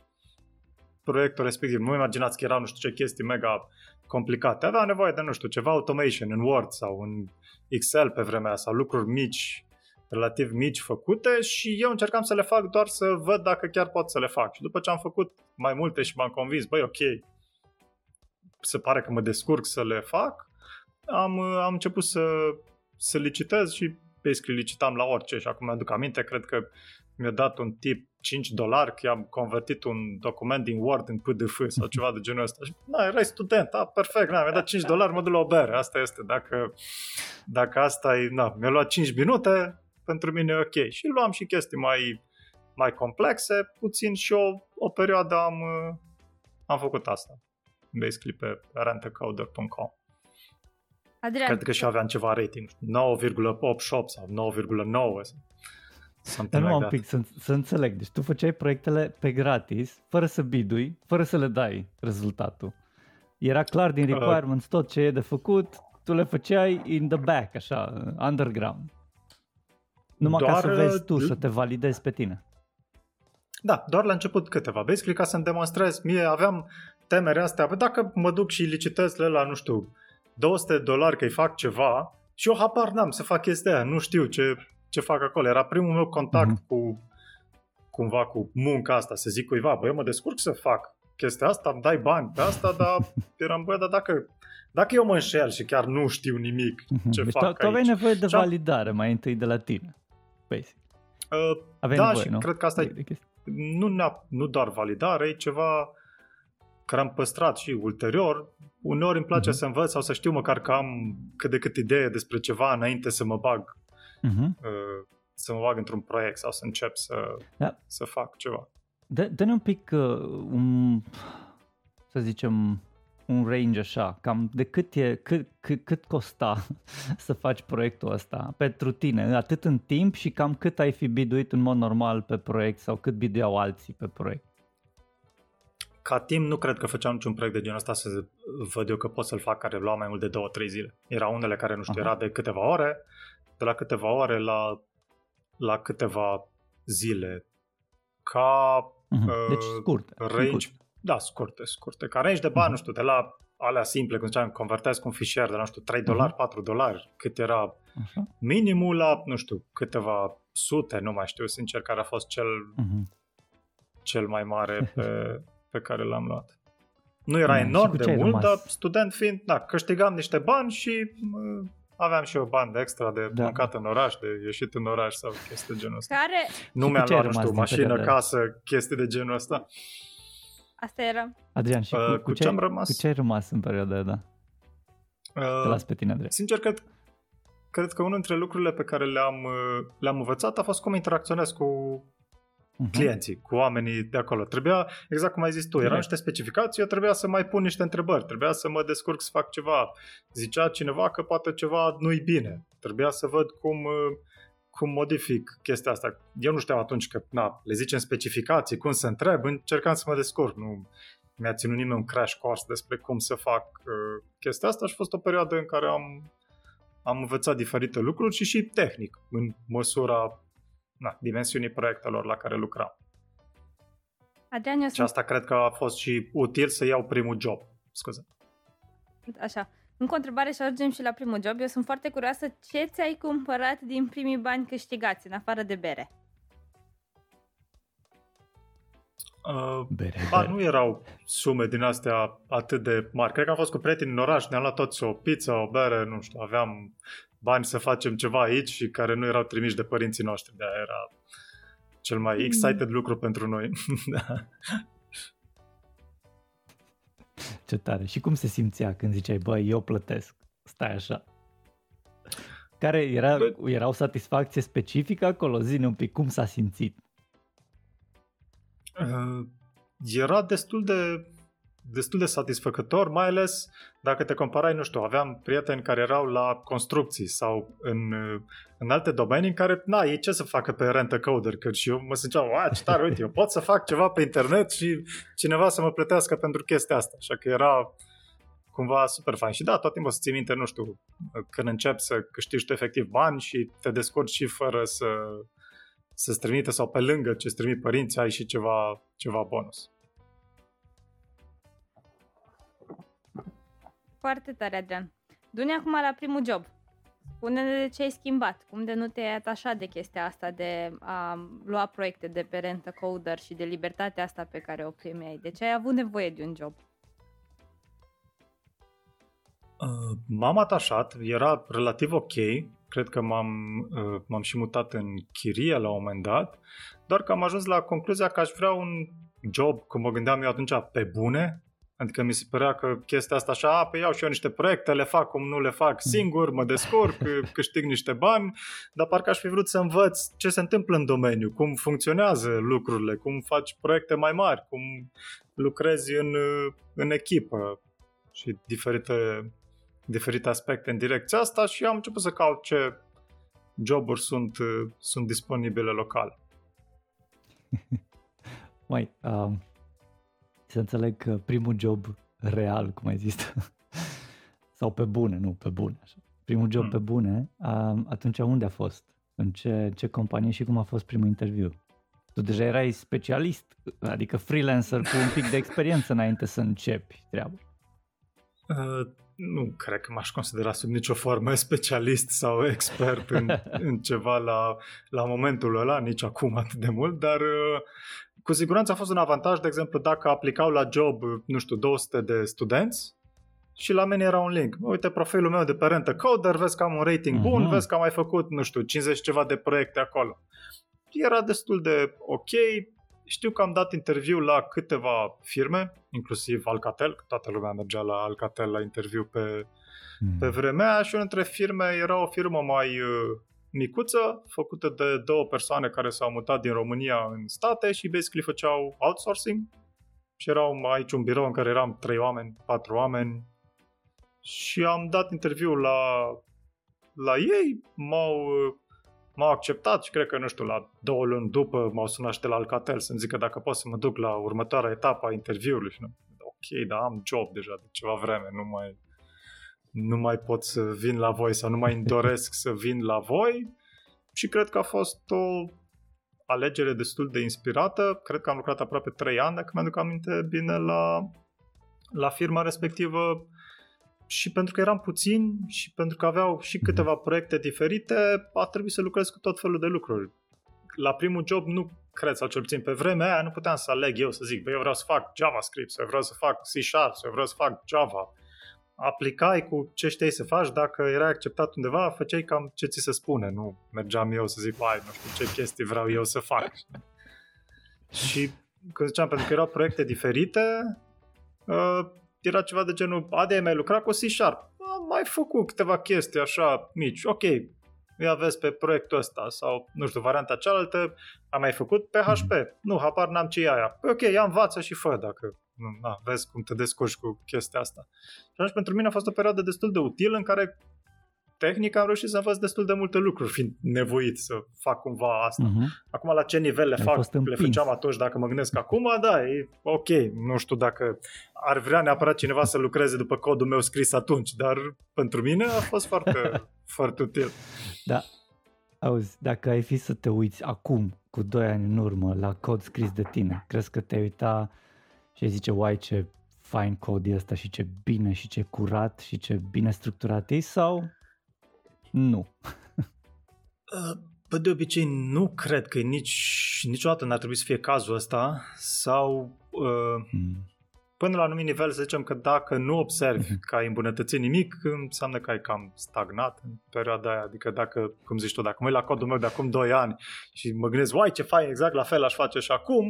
proiectul respectiv. Nu imaginați că erau nu știu ce chestii mega complicate. Aveam nevoie de, nu știu, ceva automation în Word sau în Excel pe vremea asta, lucruri mici, relativ mici făcute și eu încercam să le fac doar să văd dacă chiar pot să le fac. Și după ce am făcut mai multe și m-am convins, băi, ok, se pare că mă descurc să le fac, am, am început să, să licitez și basically licitam la orice și acum mi-aduc aminte, cred că mi-a dat un tip cinci dolari că i-am convertit un document din Word în P D F sau ceva de genul ăsta. Și, na, erai student, a, perfect, na, mi-a dat cinci dolari, mă duc la o bere, asta este, dacă, dacă asta e, na, mi-a luat cinci minute, pentru mine e ok. Și luam și chestii mai, mai complexe, puțin și o, o perioadă am, am făcut asta, basically pe rentacoder punct com. Adrian, cred că și aveam ceva rating, nouă virgulă optzeci și opt sau nouă virgulă nouă. Dar nu un pic, să, să înțeleg. Deci tu făceai proiectele pe gratis, fără să bidui, fără să le dai rezultatul. Era clar din requirements tot ce e de făcut, tu le făceai in the back, așa, underground. Numai doar ca să vezi tu, să te validezi pe tine. Da, doar la început câteva. Basically, ca să-mi demonstrez, mie aveam temerea astea, dacă mă duc și licitez la, nu știu, două sute de dolari că-i fac ceva și eu habar n-am să fac chestia aia, nu știu ce, ce fac acolo. Era primul meu contact mm-hmm. cu cumva cu munca asta, să zic cuiva, băi, eu mă descurc să fac chestia asta, îmi dai bani pe asta, dar eram băie, dar dacă, dacă eu mă înșel și chiar nu știu nimic ce deci fac aici. Tu aveai nevoie de validare mai întâi de la tine. Basic. Uh, aveai da, nevoie, și nu? Cred că asta e, e nu, nu doar validare, e ceva care am păstrat și ulterior. Uneori îmi place uh-huh. să învăț sau să știu măcar că am cât de cât idee despre ceva înainte să mă bag uh-huh. uh, să mă bag într-un proiect sau să încep să, da. să fac ceva. Dă, dă-ne un pic, uh, un, să zicem, un range așa, cam de cât, e, cât, cât, cât costa să faci proiectul ăsta pentru tine, atât în timp și cam cât ai fi biduit în mod normal pe proiect sau cât biduiau alții pe proiect. Ca timp nu cred că făceam niciun proiect de genul ăsta să văd eu că pot să-l fac care lua mai mult de două-trei zile. Erau unele care, nu știu, Aha. era de câteva ore, de la câteva ore la, la câteva zile. Ca uh, deci scurt, range, scurt. Da, scurte, scurte. Ca range de bani, uh-huh. nu știu, de la alea simple, cum ziceam, convertesc un fișier de la, nu știu, trei dolari, uh-huh. patru dolari, cât era uh-huh. minimul la, nu știu, câteva sute, nu mai știu, sincer, care a fost cel, uh-huh. cel mai mare pe, pe care l-am luat. Nu era uh, enorm de mult, rămas? Dar student fiind, da, câștigam niște bani și uh, aveam și eu bani de extra de da. mâncat în oraș, de ieșit în oraș sau chestii de genul ăsta. Care... Nu mi-am luat, nu știu, mașină, casă, chestii de genul ăsta. Asta era. Adrian, și uh, cu, cu, ce ce ai, rămas? Cu ce ai rămas în perioada aia, da? Uh, Te las pe tine, Adrian. Sincer, cred, cred că unul dintre lucrurile pe care le-am, le-am învățat a fost cum interacționez cu uh-huh. clienții, cu oamenii de acolo. Trebuia, exact cum ai zis tu, erau niște specificații, eu trebuia să mai pun niște întrebări, trebuia să mă descurc să fac ceva. Zicea cineva că poate ceva nu-i bine. Trebuia să văd cum... cum modific chestia asta. Eu nu știam atunci că, na, le zicem specificații, cum să întreb, încercam să mă descurc. Nu mi-a ținut nimeni un crash course despre cum să fac uh, chestia asta și a fost o perioadă în care am, am învățat diferite lucruri și și tehnic, în măsura, na, dimensiunii proiectelor la care lucram. Adrian, eu și asta cred că a fost și util să iau primul job. Scuze. Așa. Încă o întrebare și ajungem și la primul job. Eu sunt foarte curioasă, ce ți-ai cumpărat din primii bani câștigați, în afară de bere? Uh, bere, ba, bere. Nu erau sume din astea atât de mari. Cred că am fost cu prieteni în oraș, ne-am luat toți o pizza, o bere, nu știu, aveam bani să facem ceva aici și care nu erau trimiși de părinții noștri. De-aia era cel mai excited mm. lucru pentru noi. Ce tare. Și cum se simțea când ziceai, bă, eu plătesc, stai așa? Care era, era o satisfacție specifică acolo? Zi-ne un pic, cum s-a simțit? Uh, era destul de, destul de satisfăcător, mai ales dacă te comparai, nu știu, aveam prieteni care erau la construcții sau în, în alte domenii în care, na, ei ce să facă pe rentacoder, că și eu mă simțeam, a, ce tare, uite, eu pot să fac ceva pe internet și cineva să mă plătească pentru chestia asta, așa că era cumva super fain. Și da, tot timpul să ții minte, nu știu, când începi să câștigi tu efectiv bani și te descurci și fără să, să-ți trimite sau pe lângă ce-ți trimit părinții, ai și ceva, ceva bonus. Foarte tare, Adrian. Du-ne acum la primul job. Spune-ne de ce ai schimbat, cum de nu te-ai atașat de chestia asta de a lua proiecte de pe rentacoder și de libertatea asta pe care o primeai. De ce ai avut nevoie de un job? Uh, m-am atașat, era relativ ok. Cred că m-am, uh, m-am și mutat în chirie la un moment dat, doar că am ajuns la concluzia că aș vrea un job, cum mă gândeam eu atunci, pe bune. Adică mi se părea că chestia asta așa, a, pe iau și eu niște proiecte, le fac cum nu le fac singur, mă descurc, câștig niște bani, dar parcă aș fi vrut să învăț ce se întâmplă în domeniu, cum funcționează lucrurile, cum faci proiecte mai mari, cum lucrezi în, în echipă și diferite diferite aspecte în direcția asta și am început să caut ce joburi sunt, sunt disponibile local. Mai, um, să înțeleg că primul job real, cum ai zis, sau pe bune, nu pe bune, așa. Primul job hmm. pe bune, um, atunci unde a fost? În ce, ce companie și cum a fost primul interviu? Tu deja erai specialist, adică freelancer cu un pic de experiență înainte să începi treaba. Uh, nu cred că m-aș considera sub nicio formă specialist sau expert în, în ceva la, la momentul ăla, nici acum atât de mult, dar uh, cu siguranță a fost un avantaj, de exemplu, dacă aplicau la job, nu știu, două sute de studenți și la mine era un link. Uite profilul meu de pe rentacoder, vezi că am un rating bun, uh-huh. vezi că am mai făcut, nu știu, cincizeci ceva de proiecte acolo. Era destul de ok. Știu că am dat interviu la câteva firme, inclusiv Alcatel, că toată lumea mergea la Alcatel la interviu pe, mm. pe vremea, și una dintre firme era o firmă mai uh, micuță, făcută de două persoane care s-au mutat din România în state și basically făceau outsourcing și erau aici un birou în care eram trei oameni, patru oameni și am dat interviu la, la ei, m-au... M-au acceptat și cred că, nu știu, la două luni după m-au sunat și de la Alcatel să-mi zică dacă pot să mă duc la următoarea etapă a interviului. Și nu, ok, dar am job deja de ceva vreme, nu mai, nu mai pot să vin la voi sau nu mai îmi doresc să vin la voi. Și cred că a fost o alegere destul de inspirată. Cred că am lucrat aproape trei ani, dacă mi-aduc aminte bine, la, la firma respectivă. Și pentru că eram puțin și pentru că aveau și câteva proiecte diferite, a trebuit să lucrez cu tot felul de lucruri. La primul job nu cred, sau cel puțin pe vremea aia, nu puteam să aleg eu să zic, bă, eu vreau să fac JavaScript, sau eu vreau să fac C sharp, sau eu vreau să fac Java. Aplicai cu ce știi să faci, dacă erai acceptat undeva, făceai cam ce ți se spune, nu mergeam eu să zic, hai, nu știu ce chestii vreau eu să fac. Și, cum ziceam, pentru că erau proiecte diferite, uh, era ceva de genul, Ade, mai lucra cu C sharp. Am mai făcut câteva chestii așa mici. Ok, îi aveți pe proiectul ăsta sau, nu știu, varianta cealaltă. Am mai făcut P H P. Nu, habar n-am ce e aia. Ok, ia învață și fă dacă nu, na, vezi cum te descurci cu chestia asta. Și atunci pentru mine a fost o perioadă destul de utilă în care tehnic am reușit să învăț destul de multe lucruri, fiind nevoit să fac cumva asta. Uh-huh. Acum la ce nivel le am fac, le făceam atunci, dacă mă gândesc acum, da, e ok. Nu știu dacă ar vrea neapărat cineva să lucreze după codul meu scris atunci, dar pentru mine a fost foarte, foarte util. Da, auzi, dacă ai fi să te uiți acum, cu doi ani în urmă, la cod scris de tine, crezi că te-ai uita și ai zice, uai, ce fain cod e ăsta și ce bine și ce curat și ce bine structurat e, sau... Nu. Păi de obicei nu cred că nici, niciodată n-ar trebui să fie cazul ăsta sau până la un anumit nivel să zicem că dacă nu observi că ai îmbunătățit nimic, înseamnă că ai cam stagnat în perioada aia. Adică dacă, cum zici tu, dacă mă uit la codul meu de acum doi ani și mă gândesc, uai ce fain, exact la fel aș face și acum,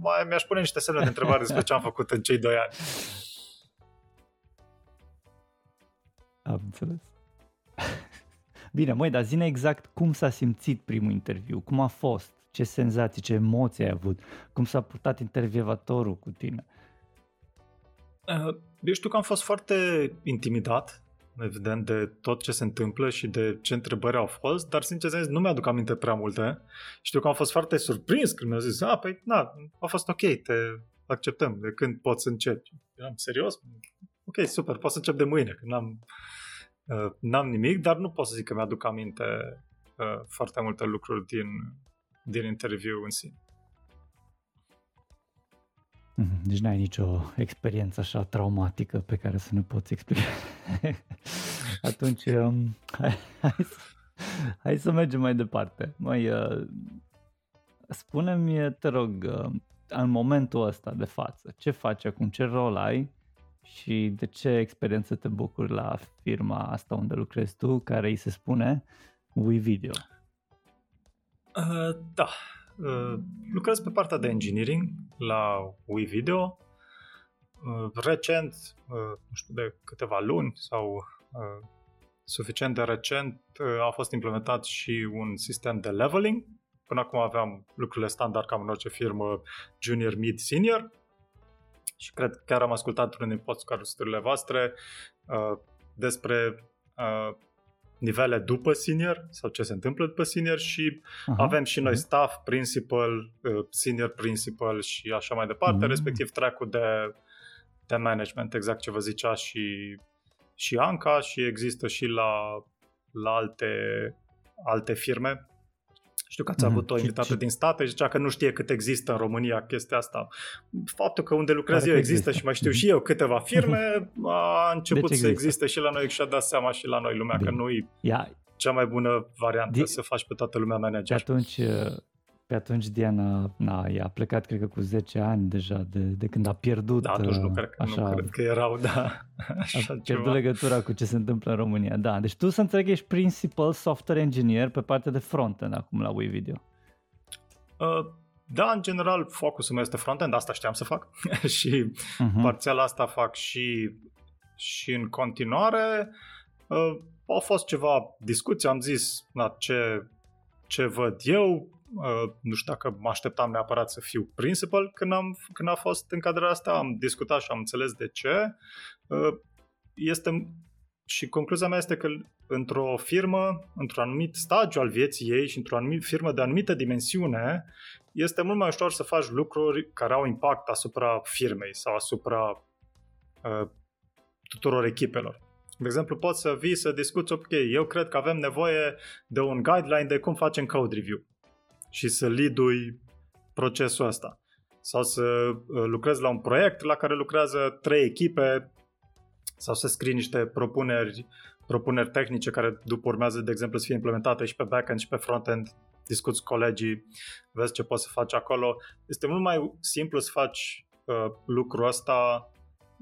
mai mi-aș pune niște semne de întrebare despre ce am făcut în cei doi ani. Am înțeles. Bine, măi, dar zi-ne exact cum s-a simțit primul interviu, cum a fost, ce senzații, ce emoții ai avut, cum s-a purtat intervievatorul cu tine. Eu știu că am fost foarte intimidat, evident, de tot ce se întâmplă și de ce întrebări au fost, dar sincer zis, nu mi-aduc aminte prea multe. Știu că am fost foarte surprins când mi-au zis, a, păi, na, a fost ok, te acceptăm, de când poți să începi. Eram serios? Ok, super, poți să încep de mâine, că n-am... N-am nimic, dar nu pot să zic că mi-aduc aminte uh, foarte multe lucruri din, din interviu în sine. Deci n-ai nicio experiență așa traumatică pe care să nu poți explica. Atunci, um, hai, hai, să, hai să mergem mai departe. Mai, uh, spune-mi, te rog, uh, în momentul ăsta de față, ce faci acum, ce rol ai? Și de ce experiență te bucuri la firma asta unde lucrezi tu, care îi se spune WeVideo? Uh, da, uh, lucrez pe partea de engineering la WeVideo. Uh, recent, uh, nu știu, de câteva luni sau uh, suficient de recent, uh, a fost implementat și un sistem de leveling. Până acum aveam lucrurile standard cam în orice firmă, junior, mid, senior. Și cred că chiar am ascultat unul din podcasturile voastre, despre uh, nivele după senior sau ce se întâmplă după senior și uh-huh. avem și noi staff, principal, uh, senior principal și așa mai departe, uh-huh. respectiv track-ul de, de management, exact ce vă zicea și, și Anca, și există și la, la alte, alte firme. Știu că ați avut o invitată din state și zicea că nu știe cât există în România chestia asta. Faptul că unde lucrez eu există, există și mai știu și eu câteva firme, a început deci să existe și la noi și a dat seama și la noi lumea Bine. Că nu e Ia. Cea mai bună variantă de... să faci pe toată lumea manager. Pe atunci, pe atunci Diana na, a plecat cred că cu zece ani deja de, de când a pierdut. Da, atunci nu cred că, așa, nu cred că erau, da. Așa a pierdut legătura cu ce se întâmplă în România. Da, deci tu să înțelegi ești principal software engineer pe partea de front-end acum la WeVideo. Uh, da, în general focusul meu este front-end, asta știam să fac și uh-huh. parțial asta fac și, și în continuare. Uh, au fost ceva discuții, am zis na, ce, ce văd eu. Uh, nu știu dacă mă așteptam neapărat să fiu principal când, am, când a fost încadrarea asta, am discutat și am înțeles de ce. Uh, este, și concluzia mea este că într-o firmă, într-un anumit stagiu al vieții ei și într-o anumit firmă de anumită dimensiune, este mult mai ușor să faci lucruri care au impact asupra firmei sau asupra uh, tuturor echipelor. De exemplu, poți să vii să discuți, ok, eu cred că avem nevoie de un guideline de cum facem code review și să lead-ui procesul ăsta. Sau să lucrezi la un proiect la care lucrează trei echipe sau să scrii niște propuneri, propuneri tehnice care după urmează, de exemplu, să fie implementate și pe back-end și pe front-end. Discuți cu colegii, vezi ce poți să faci acolo. Este mult mai simplu să faci uh, lucrul ăsta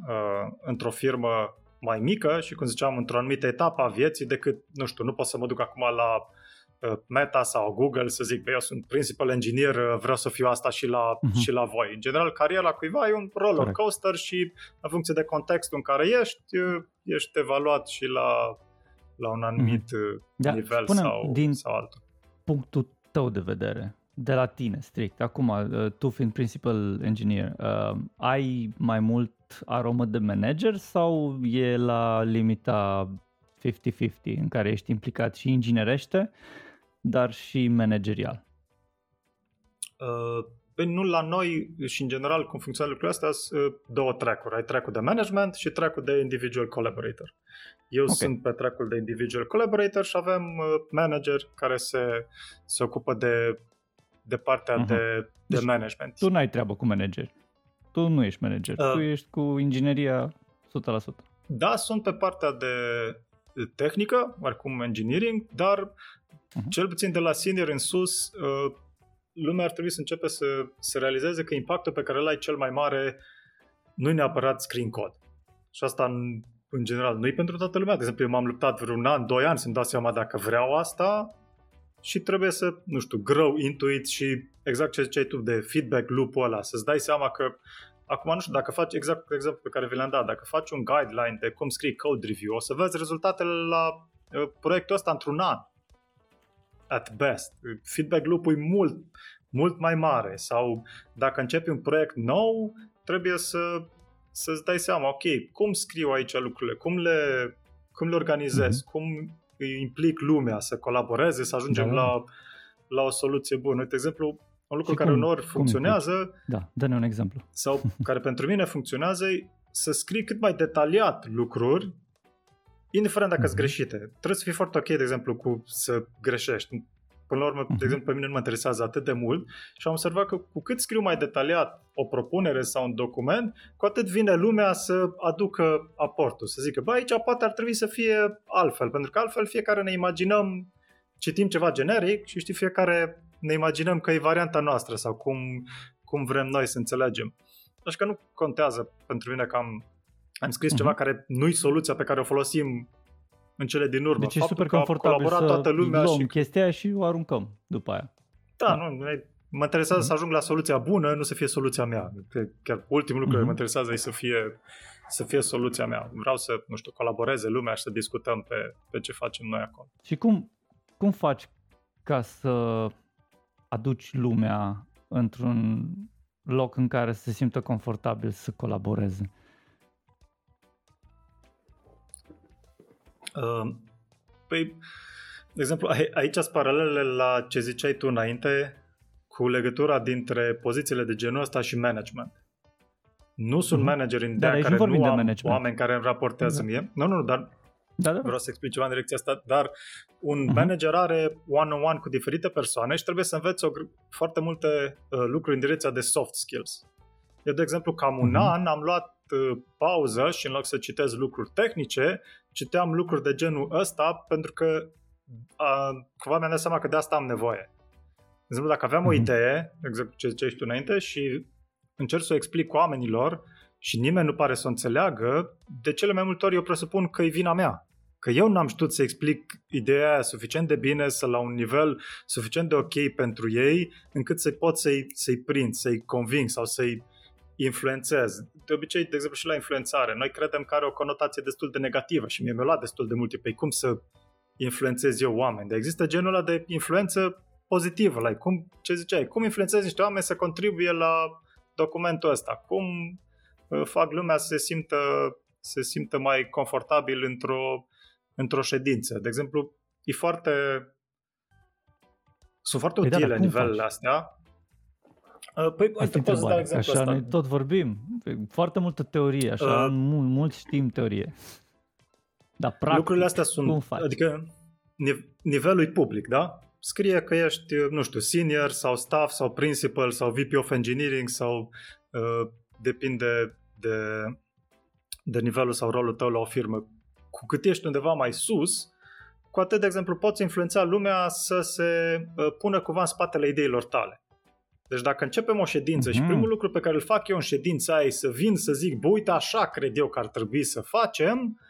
uh, într-o firmă mai mică și, cum ziceam, într-o anumită etapă a vieții decât, nu știu, nu pot să mă duc acum la Meta sau Google să zic, bă, eu sunt principal engineer, vreau să fiu asta și la, uh-huh. și la voi. În general, cariera cuiva e un roller coaster și în funcție de contextul în care ești, ești evaluat și la, la un anumit uh-huh. nivel da, sau, din sau altul. Punctul tău de vedere, de la tine, strict, acum, tu fiind principal engineer, uh, ai mai mult aromă de manager sau e la limita cincizeci cincizeci în care ești implicat și inginerește, dar și managerial? Uh, nu la noi și în general cum funcționează lucrurile astea sunt două track-uri. Ai track-ul de management și track-ul de individual collaborator. Eu okay. sunt pe track-ul de individual collaborator și avem manageri care se, se ocupă de, de partea uh-huh. de, de deci management. Tu n-ai treabă cu manageri. Tu nu ești manager. Uh, tu ești cu ingineria o sută la sută. Da, sunt pe partea de tehnică, oricum engineering, dar uh-huh. cel puțin de la senior în sus, lumea ar trebui să începe să, să realizeze că impactul pe care îl ai cel mai mare nu e neapărat screen code. Și asta, în, în general, nu e pentru toată lumea. De exemplu, eu m-am luptat vreun an, doi ani să-mi dau seama dacă vreau asta și trebuie să, nu știu, grow into it și exact ce ziceai tu de feedback loop-ul ăla, să-ți dai seama că acum, nu știu, dacă faci exact exemplu pe care vi l-am dat, dacă faci un guideline de cum scrii code review, o să vezi rezultatele la uh, proiectul ăsta într-un an. At best. Feedback loop-ul e mult, mult mai mare. Sau dacă începi un proiect nou, trebuie să, să-ți dai seama, ok, cum scriu aici lucrurile, cum le, cum le organizez, mm-hmm. cum îi implic lumea să colaboreze, să ajungem da. la, la o soluție bună. De exemplu, un lucru care cum, uneori funcționează, da, dă-ne un exemplu. Sau care pentru mine funcționează, e să scrii cât mai detaliat lucruri, indiferent dacă mm-hmm. sunt greșite. Trebuie să fii foarte ok, de exemplu, cu să greșești. Până la urmă, mm-hmm. de exemplu, pe mine nu mă interesează atât de mult și am observat că cu cât scriu mai detaliat o propunere sau un document, cu atât vine lumea să aducă aportul, să zică, bă, aici poate ar trebui să fie altfel, pentru că altfel fiecare ne imaginăm, citim ceva generic și știi, fiecare ne imaginăm că e varianta noastră sau cum, cum vrem noi să înțelegem. Așa că nu contează pentru mine că am, am scris uh-huh. ceva care nu e soluția pe care o folosim în cele din urmă. Deci faptul e super confortabil să luăm și chestia și o aruncăm după aia. Da, da. Nu, mă interesează uh-huh. să ajung la soluția bună, nu să fie soluția mea. Chiar ultimul lucru uh-huh. care mă interesează e să fie, să fie soluția mea. Vreau să, nu știu, colaboreze lumea și să discutăm pe, pe ce facem noi acolo. Și cum, cum faci ca să aduci lumea într-un loc în care se simtă confortabil să colaboreze? Uh, păi, de exemplu, aici sunt paralele la ce ziceai tu înainte cu legătura dintre pozițiile de genul ăsta și management. Nu sunt mm-hmm. manager în de-aia care nu de am management. Oameni care îmi raportează exact. Mie. Nu, nu, nu, dar da, da. Vreau să explic ceva în direcția asta, dar un mm-hmm. manager are one-on-one cu diferite persoane și trebuie să înveți o, foarte multe uh, lucruri în direcția de soft skills. Eu, de exemplu, cam un mm-hmm. an am luat uh, pauză și în loc să citesc lucruri tehnice, citeam lucruri de genul ăsta pentru că uh, cumva mi-am dat seama că de asta am nevoie. De exemplu, dacă aveam mm-hmm. o idee, exact ce ziceai tu înainte, și încerc să o explic oamenilor și nimeni nu pare să o înțeleagă, de cele mai multe ori eu presupun că e vina mea. Că eu n-am știut să explic ideea aia suficient de bine, să la un nivel suficient de ok pentru ei, încât să pot să-i, să-i prind, să-i conving sau să-i influențez. De obicei, de exemplu, și la influențare, noi credem că are o conotație destul de negativă și mie mi-a luat destul de multe. Păi cum să influențez eu oameni? Dar există genul ăla de influență pozitivă. Like, cum, ce ziceai? Cum influențezi niște oameni să contribuie la documentul ăsta? Cum fac lumea să se simtă, se simtă mai confortabil într-o, într-o ședință? De exemplu, e foarte, sunt foarte păi utile da, nivelele faci? Astea. Păi, uite, poți să dau exemplu ăsta. Așa ne tot vorbim. Foarte multă teorie, așa, uh, mult, mult știm teorie. Dar practic, lucrurile astea sunt, adică nivelul e public, da? Scrie că ești, nu știu, senior sau staff sau principal sau V P of engineering sau uh, depinde de, de nivelul sau rolul tău la o firmă. Cu cât ești undeva mai sus, cu atât, de exemplu, poți influența lumea să se uh, pună cumva în spatele ideilor tale. Deci dacă începem o ședință mm-hmm. și primul lucru pe care îl fac eu în ședința aia e să vin să zic, bă, uite, așa cred eu că ar trebui să facem,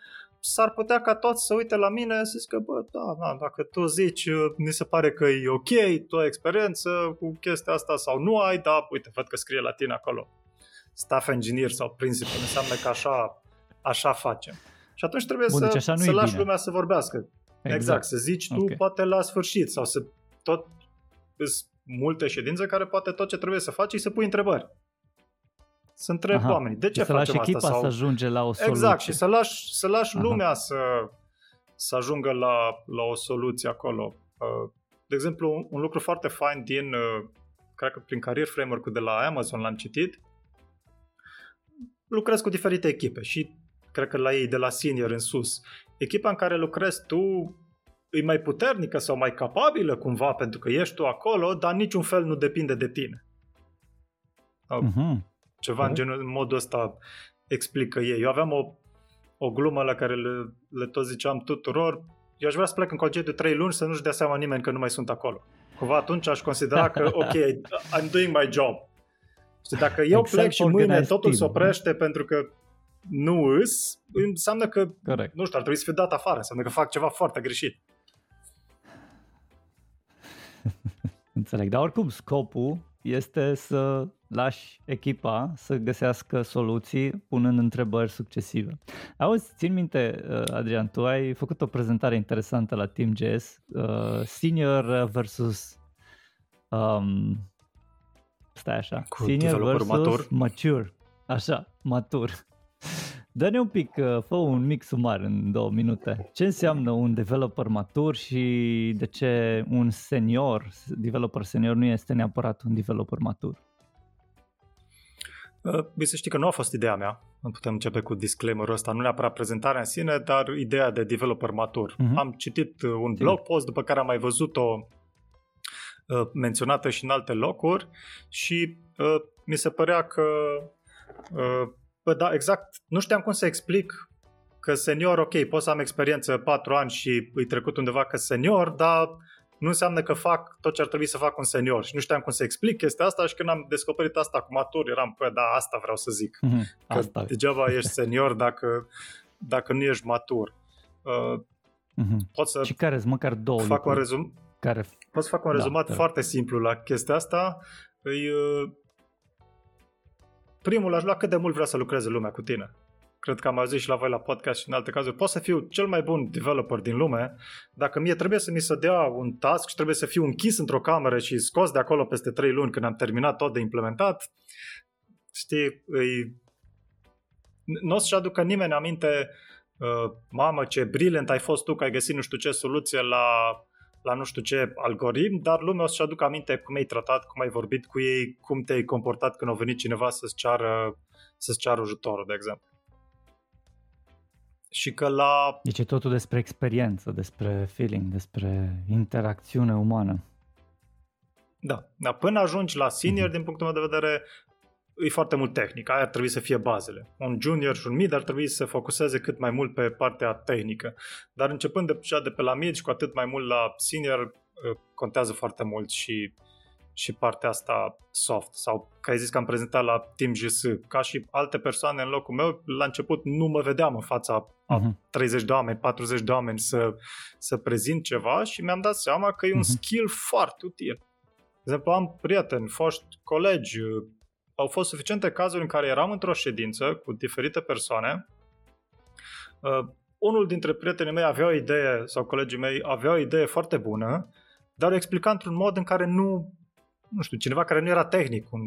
s-ar putea ca toți să uite la mine să zică, bă, da, da, dacă tu zici, mi se pare că e ok, tu ai experiență cu chestia asta sau nu ai, da, uite, văd că scrie la tine acolo. Staff engineer sau principal, înseamnă că așa, așa facem. Și atunci trebuie Bun, să, deci să lași bine. Lumea să vorbească. Exact, exact să zici tu okay. poate la sfârșit sau să tot îți multe ședințe care poate tot ce trebuie să faci e să pui întrebări. Să întrebi oamenii, de ce facem asta? Să lași echipa sau... să ajunge la o soluție. Exact, și să lași, să lași lumea să, să ajungă la, la o soluție acolo. De exemplu, un lucru foarte fain din, cred că prin Career Framework-ul de la Amazon l-am citit, lucrez cu diferite echipe și cred că la ei, de la senior în sus. Echipa în care lucrezi tu e mai puternică sau mai capabilă cumva pentru că ești tu acolo, dar niciun fel nu depinde de tine. Mhm. Ceva uh-huh. în, genul, în modul ăsta explică ei. Eu aveam o, o glumă la care le, le tot ziceam tuturor, eu aș vrea să plec în concediu trei luni să nu-și dea seama nimeni că nu mai sunt acolo. Cumva atunci aș considera că ok, I'm doing my job. Știi, dacă eu exact plec și mâine totul se oprește nu? Pentru că nu îs, înseamnă că, Correct. Nu știu, ar trebui să fiu dat afară, înseamnă că fac ceva foarte greșit. Înțeleg, dar oricum scopul este să lași echipa să găsească soluții punând întrebări succesive. Auzi, țin minte, Adrian, tu ai făcut o prezentare interesantă la TeamJS, uh, senior versus um, stai așa, cu senior versus matur. mature, așa, matur. Dă-ne un pic, fă un mic sumar în două minute. Ce înseamnă un developer matur și de ce un senior, developer senior nu este neapărat un developer matur? Bine să știi că nu a fost ideea mea. Putem începe cu disclaimer-ul ăsta. Nu neapărat prezentarea în sine, dar ideea de developer matur. Uh-huh. Am citit un blog post după care am mai văzut-o uh, menționată și în alte locuri și uh, mi se părea că uh, bă, da, exact, nu știam cum să explic că senior, ok, pot să am experiență patru ani și îi trecut undeva că senior, dar nu înseamnă că fac tot ce ar trebui să fac un senior și nu știam cum să explic chestia asta și când am descoperit asta cu matur, eram, păi, da, asta vreau să zic, mm-hmm, că asta. Degeaba ești senior dacă, dacă nu ești matur. Uh, mm-hmm. Pot să și care măcar două fac un rezum... care... Pot să fac un da, rezumat tăi. Foarte simplu la chestia asta. Îi, uh... Primul, aș lua cât de mult vrea să lucreze lumea cu tine. Cred că am auzit și la voi la podcast și în alte cazuri. Pot să fiu cel mai bun developer din lume, dacă mie trebuie să mi se dea un task și trebuie să fiu închis într-o cameră și scos de acolo peste trei luni când am terminat tot de implementat, știi, îi... n-o să-și aducă nimeni aminte mamă, ce brilliant ai fost tu că ai găsit nu știu ce soluție la, la nu știu ce algoritm, dar lumea o să-și aducă aminte cum ai tratat, cum ai vorbit cu ei, cum te-ai comportat când a venit cineva să-ți ceară, să-ți ceară ajutorul, de exemplu. Și că la... Deci e totul despre experiență, despre feeling, despre interacțiune umană. Da, dar până ajungi la senior, mm-hmm. din punctul meu de vedere, e foarte mult tehnic. Aia ar trebui să fie bazele. Un junior și un mid ar trebui să se focuseze cât mai mult pe partea tehnică. Dar începând de, de pe la mid și cu atât mai mult la senior, contează foarte mult și, și partea asta soft. Sau, că ai zis că am prezentat la TeamJS, ca și alte persoane în locul meu, la început nu mă vedeam în fața a treizeci de oameni, patruzeci de oameni să, să prezint ceva și mi-am dat seama că e un mm-hmm. skill foarte util. De exemplu, am prieteni, foști colegi, au fost suficiente cazuri în care eram într-o ședință cu diferite persoane. Uh, unul dintre prietenii mei avea o idee, sau colegii mei avea o idee foarte bună, dar o explica într-un mod în care nu, nu știu, cineva care nu era tehnic, un,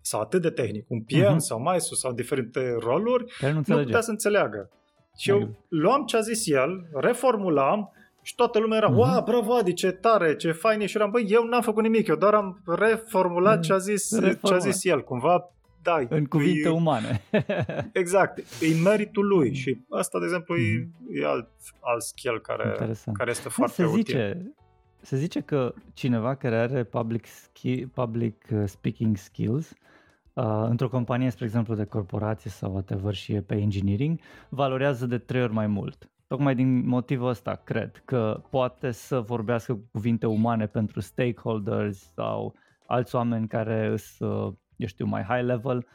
sau atât de tehnic, un P M uh-huh. sau mai sus, sau diferite roluri, nu, nu putea să înțeleagă. Și eu luam ce a zis el, reformulam, și toată lumea era, wow, bravo Adi, ce tare, ce fain e, și eram, băi, eu n-am făcut nimic, eu doar am reformulat mm, ce a zis, ce a zis el, cumva, da. În cuvinte e, umane. Exact, e meritul lui și asta, de exemplu, mm. e, e alt, alt skill care, care este foarte se util. Zice, se zice că cineva care are public, ski, public speaking skills, Uh, într-o companie, spre exemplu, de corporație sau whatever și e pe engineering, valorează de trei ori mai mult. Tocmai din motivul ăsta, cred, că poate să vorbească cu cuvinte umane pentru stakeholders sau alți oameni care sunt, eu știu, mai high level,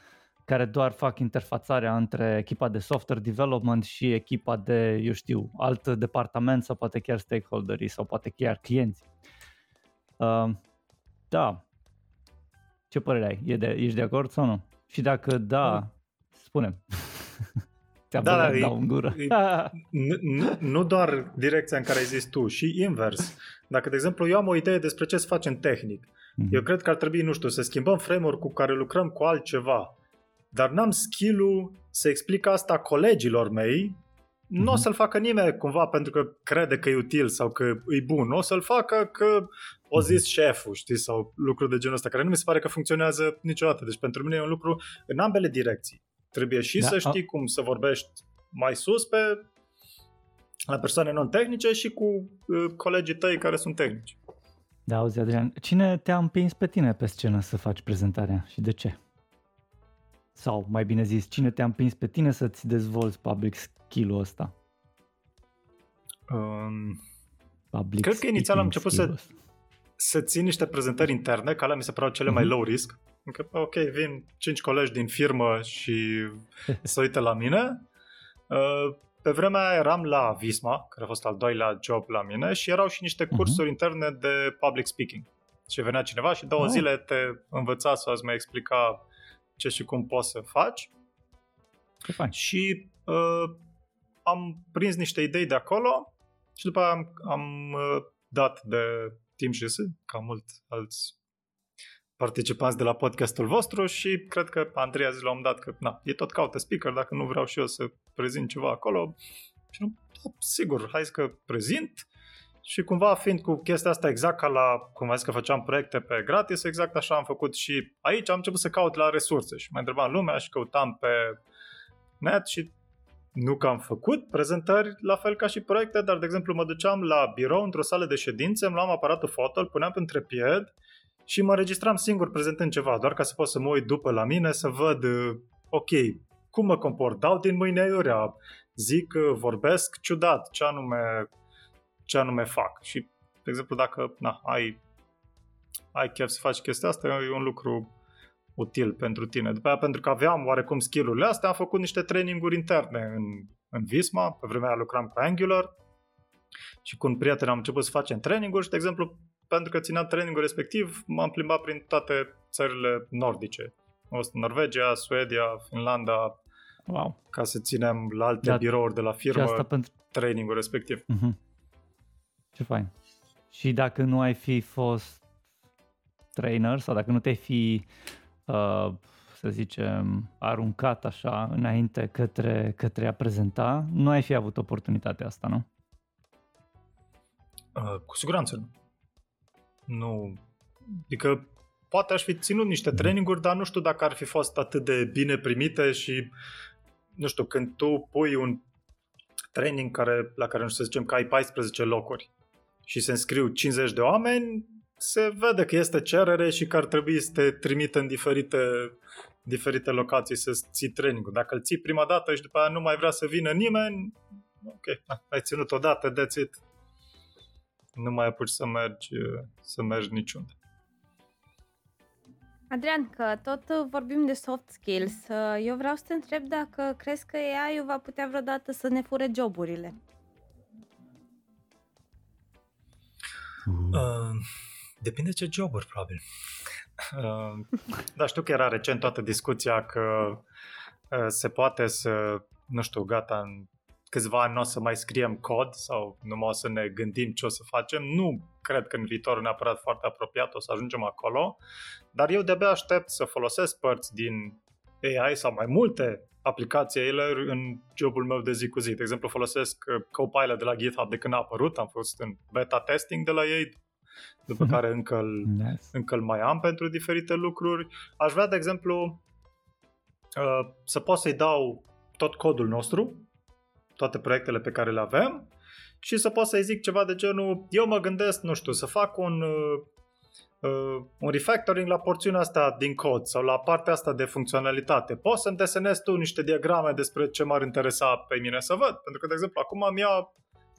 care doar fac interfațarea între echipa de software development și echipa de, eu știu, alt departament sau poate chiar stakeholderii sau poate chiar clienții. Uh, da. Ce părere ai? E de, ești de acord sau nu? Și dacă da, spune-mi. Ți-am da, e, dau în gură. E, nu, nu doar direcția în care ai zis tu, și invers. Dacă, de exemplu, eu am o idee despre ce să facem tehnic, mm-hmm. eu cred că ar trebui, nu știu, să schimbăm framework cu care lucrăm cu altceva, dar n-am skill-ul să explic asta colegilor mei, mm-hmm. nu o să-l facă nimeni cumva pentru că crede că e util sau că e bun, o să-l facă că o zis șeful, știi, sau lucruri de genul ăsta, care nu mi se pare că funcționează niciodată. Deci pentru mine e un lucru în ambele direcții. Trebuie și da, să știi a... cum să vorbești mai sus pe la persoane non-tehnice și cu uh, colegii tăi care sunt tehnici. Da, auzi, Adrian, cine te-a împins pe tine pe scenă să faci prezentarea și de ce? Sau, mai bine zis, cine te-a împins pe tine să-ți dezvolți public skill-ul ăsta? Um, public cred că inițial am început să... să țin niște prezentări interne, că alea mi se pare cele mai low risk. Încă, ok, vin cinci colegi din firmă și se uită la mine. Pe vremea eram la Visma, care a fost al doilea job la mine, și erau și niște cursuri interne de public speaking. Și venea cineva și două zile te învăța sau îți mai explica ce și cum poți să faci. Și uh, am prins niște idei de acolo și după aia am, am uh, dat de... TeamJS, ca mulți alți participanți de la podcastul vostru și cred că Andreea zi la un dat că na, e tot caută speaker, dacă nu vreau și eu să prezint ceva acolo și nu, da, sigur, hai că prezint și cumva fiind cu chestia asta exact ca la, cum v-am zis că făceam proiecte pe gratis, exact așa am făcut și aici am început să caut la resurse și mă întrebam lumea și căutam pe net și nu că am făcut prezentări la fel ca și proiecte, dar, de exemplu, mă duceam la birou într-o sală de ședințe, îmi luam aparatul foto, îl puneam între piept și mă înregistram singur prezentând ceva, doar ca să pot să mă uit după la mine, să văd, ok, cum mă comport, dau din mâine aiurea, zic, vorbesc ciudat, ce anume, ce anume fac. Și, de exemplu, dacă na, ai, ai chef să faci chestia asta, e un lucru... util pentru tine. După aia, pentru că aveam oarecum skill-urile astea, am făcut niște training-uri interne în, în Visma, pe vremea aia lucram cu Angular și cu un prieten am început să facem training-uri și, de exemplu, pentru că țineam training-ul respectiv, m-am plimbat prin toate țările nordice. Am fost în Norvegia, Suedia, Finlanda, wow. ca să ținem la alte da, birouri de la firmă pentru... training-ul respectiv. Mm-hmm. Ce fain. Și dacă nu ai fi fost trainer sau dacă nu te-ai fi Uh, să zicem, aruncat așa înainte către, către a prezenta, nu ai fi avut oportunitatea asta, nu? Uh, cu siguranță nu. Nu. Adică poate aș fi ținut niște traininguri, dar nu știu dacă ar fi fost atât de bine primite și, nu știu, când tu pui un training care, la care, nu știu, să zicem că ai paisprezece locuri și se înscriu cincizeci de oameni, se vede că este cerere și că ar trebui să te trimită în diferite, diferite locații să ții training-ul. Dacă îl ții prima dată și după aia nu mai vrea să vină nimeni, ok, ai ținut odată, that's it. Nu mai apuci să mergi, să mergi niciunde. Adrian, că tot vorbim de soft skills, eu vreau să te întreb dacă crezi că A I-ul va putea vreodată să ne fure joburile. Uh, depinde ce joburi, probabil. Uh, dar știu că era recent toată discuția că uh, se poate să, nu știu, gata, în câțiva ani nu o să mai scriem cod sau numai o să ne gândim ce o să facem. Nu cred că în viitorul neapărat foarte apropiat o să ajungem acolo, dar eu de-abia aștept să folosesc părți din A I sau mai multe aplicațiile în jobul meu de zi cu zi. De exemplu, folosesc Copilot de la GitHub de când a apărut, am fost în beta testing de la ei, după care încă îl nice. mai am pentru diferite lucruri. Aș vrea, de exemplu, să pot să-i dau tot codul nostru, toate proiectele pe care le avem și să pot să-i zic ceva de genul, eu mă gândesc, nu știu, să fac un, uh, un refactoring la porțiunea asta din cod sau la partea asta de funcționalitate. Poți să-mi desenezi tu niște diagrame despre ce m-ar interesa pe mine să văd? Pentru că, de exemplu, acum îmi ia,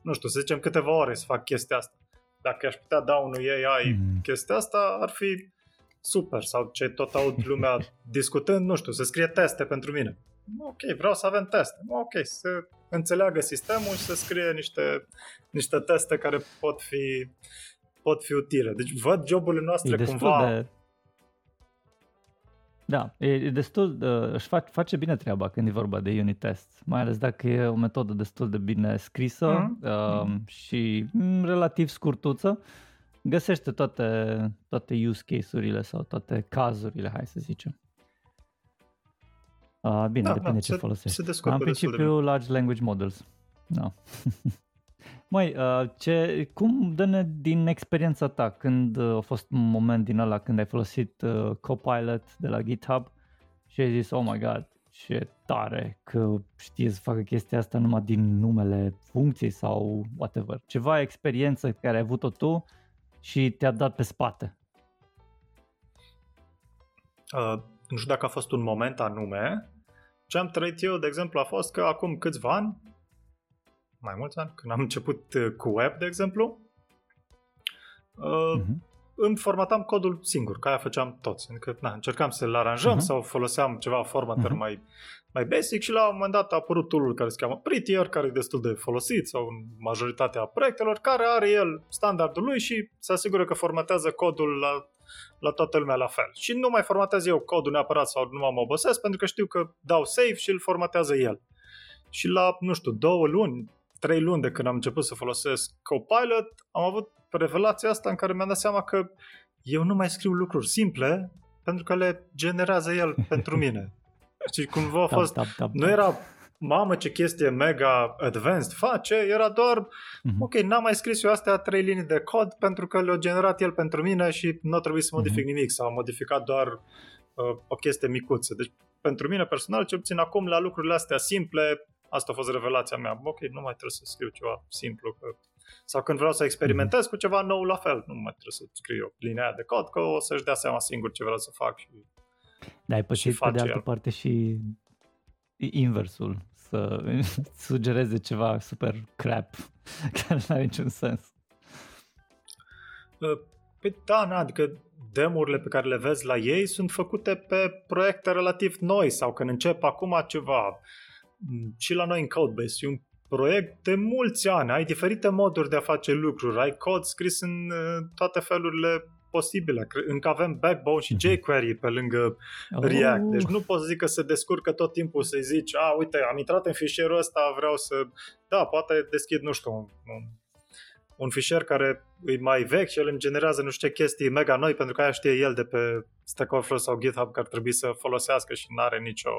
nu știu, să zicem câteva ore să fac chestia asta. Dacă aș putea da unui A I mm-hmm. chestia asta, ar fi super. Sau ce tot aud lumea discutând, nu știu, să scrie teste pentru mine. Ok, vreau să avem teste. Ok, să înțeleagă sistemul și să scrie niște, niște teste care pot fi, pot fi utile. Deci văd joburile noastre cumva... De... Da, e destul de... își face bine treaba când e vorba de unit test, mai ales dacă e o metodă destul de bine scrisă mm-hmm. um, și relativ scurtuță. Găsește toate, toate use case-urile sau toate cazurile, hai să zicem. Uh, bine, da, depinde da, ce se, folosești. Se În principiu, large language models. No. Măi, uh, ce, cum dă-ne din experiența ta când uh, a fost un moment din ăla când ai folosit uh, Copilot de la GitHub și ai zis, oh my god, ce tare că știi să facă chestia asta numai din numele funcției sau whatever. Ceva experiență pe care ai avut-o tu și te-a dat pe spate. Uh, nu știu dacă a fost un moment anume. Ce am trăit eu, de exemplu, a fost că acum câțiva ani, mai mulți ani, când am început cu web, de exemplu, uh-huh. îmi formatam codul singur, că aia făceam toți. Adică, na, încercam să-l aranjăm uh-huh. sau foloseam ceva formater uh-huh. mai, mai basic și la un moment dat a apărut tool-ul care se cheamă Prettier, care e destul de folosit sau în majoritatea proiectelor, care are el standardul lui și se asigură că formatează codul la... la toată lumea la fel. Și nu mai formatez eu codul neapărat sau nu mă obosesc pentru că știu că dau save și îl formatează el. Și la, nu știu, două luni, trei luni de când am început să folosesc Copilot, am avut revelația asta în care mi-am dat seama că eu nu mai scriu lucruri simple pentru că le generează el pentru mine. Și cumva a fost... Nu era... Mamă, ce chestie mega advanced face, era doar, mm-hmm. ok, n-am mai scris eu astea trei linii de cod pentru că le-a generat el pentru mine și nu a trebuit să modific mm-hmm. nimic, s-a modificat doar uh, o chestie micuță. Deci, pentru mine personal, cel puțin acum, la lucrurile astea simple, asta a fost revelația mea. Ok, nu mai trebuie să scriu ceva simplu. Că... Sau când vreau să experimentez mm-hmm. cu ceva nou, la fel, nu mai trebuie să scriu eu linia de cod, că o să-și dea seama singur ce vreau să fac. Și, da, ai pățit pe de altă el. parte și... inversul, să sugereze ceva super crap care nu are niciun sens. Păi da, na, adică demurile pe care le vezi la ei sunt făcute pe proiecte relativ noi sau când încep acum ceva și la noi în Codebase e un proiect de mulți ani, ai diferite moduri de a face lucruri, ai cod scris în toate felurile posibile. Încă avem Backbone și jQuery pe lângă React. Deci nu poți să zic că se descurcă tot timpul să-i zici, a, uite, am intrat în fișierul ăsta, vreau să... Da, poate deschid, nu știu, un, un, un fișier care e mai vechi și el îmi generează niște chestii mega noi pentru că aia știe el de pe Stack Overflow sau GitHub că ar trebui să folosească și n-are nicio,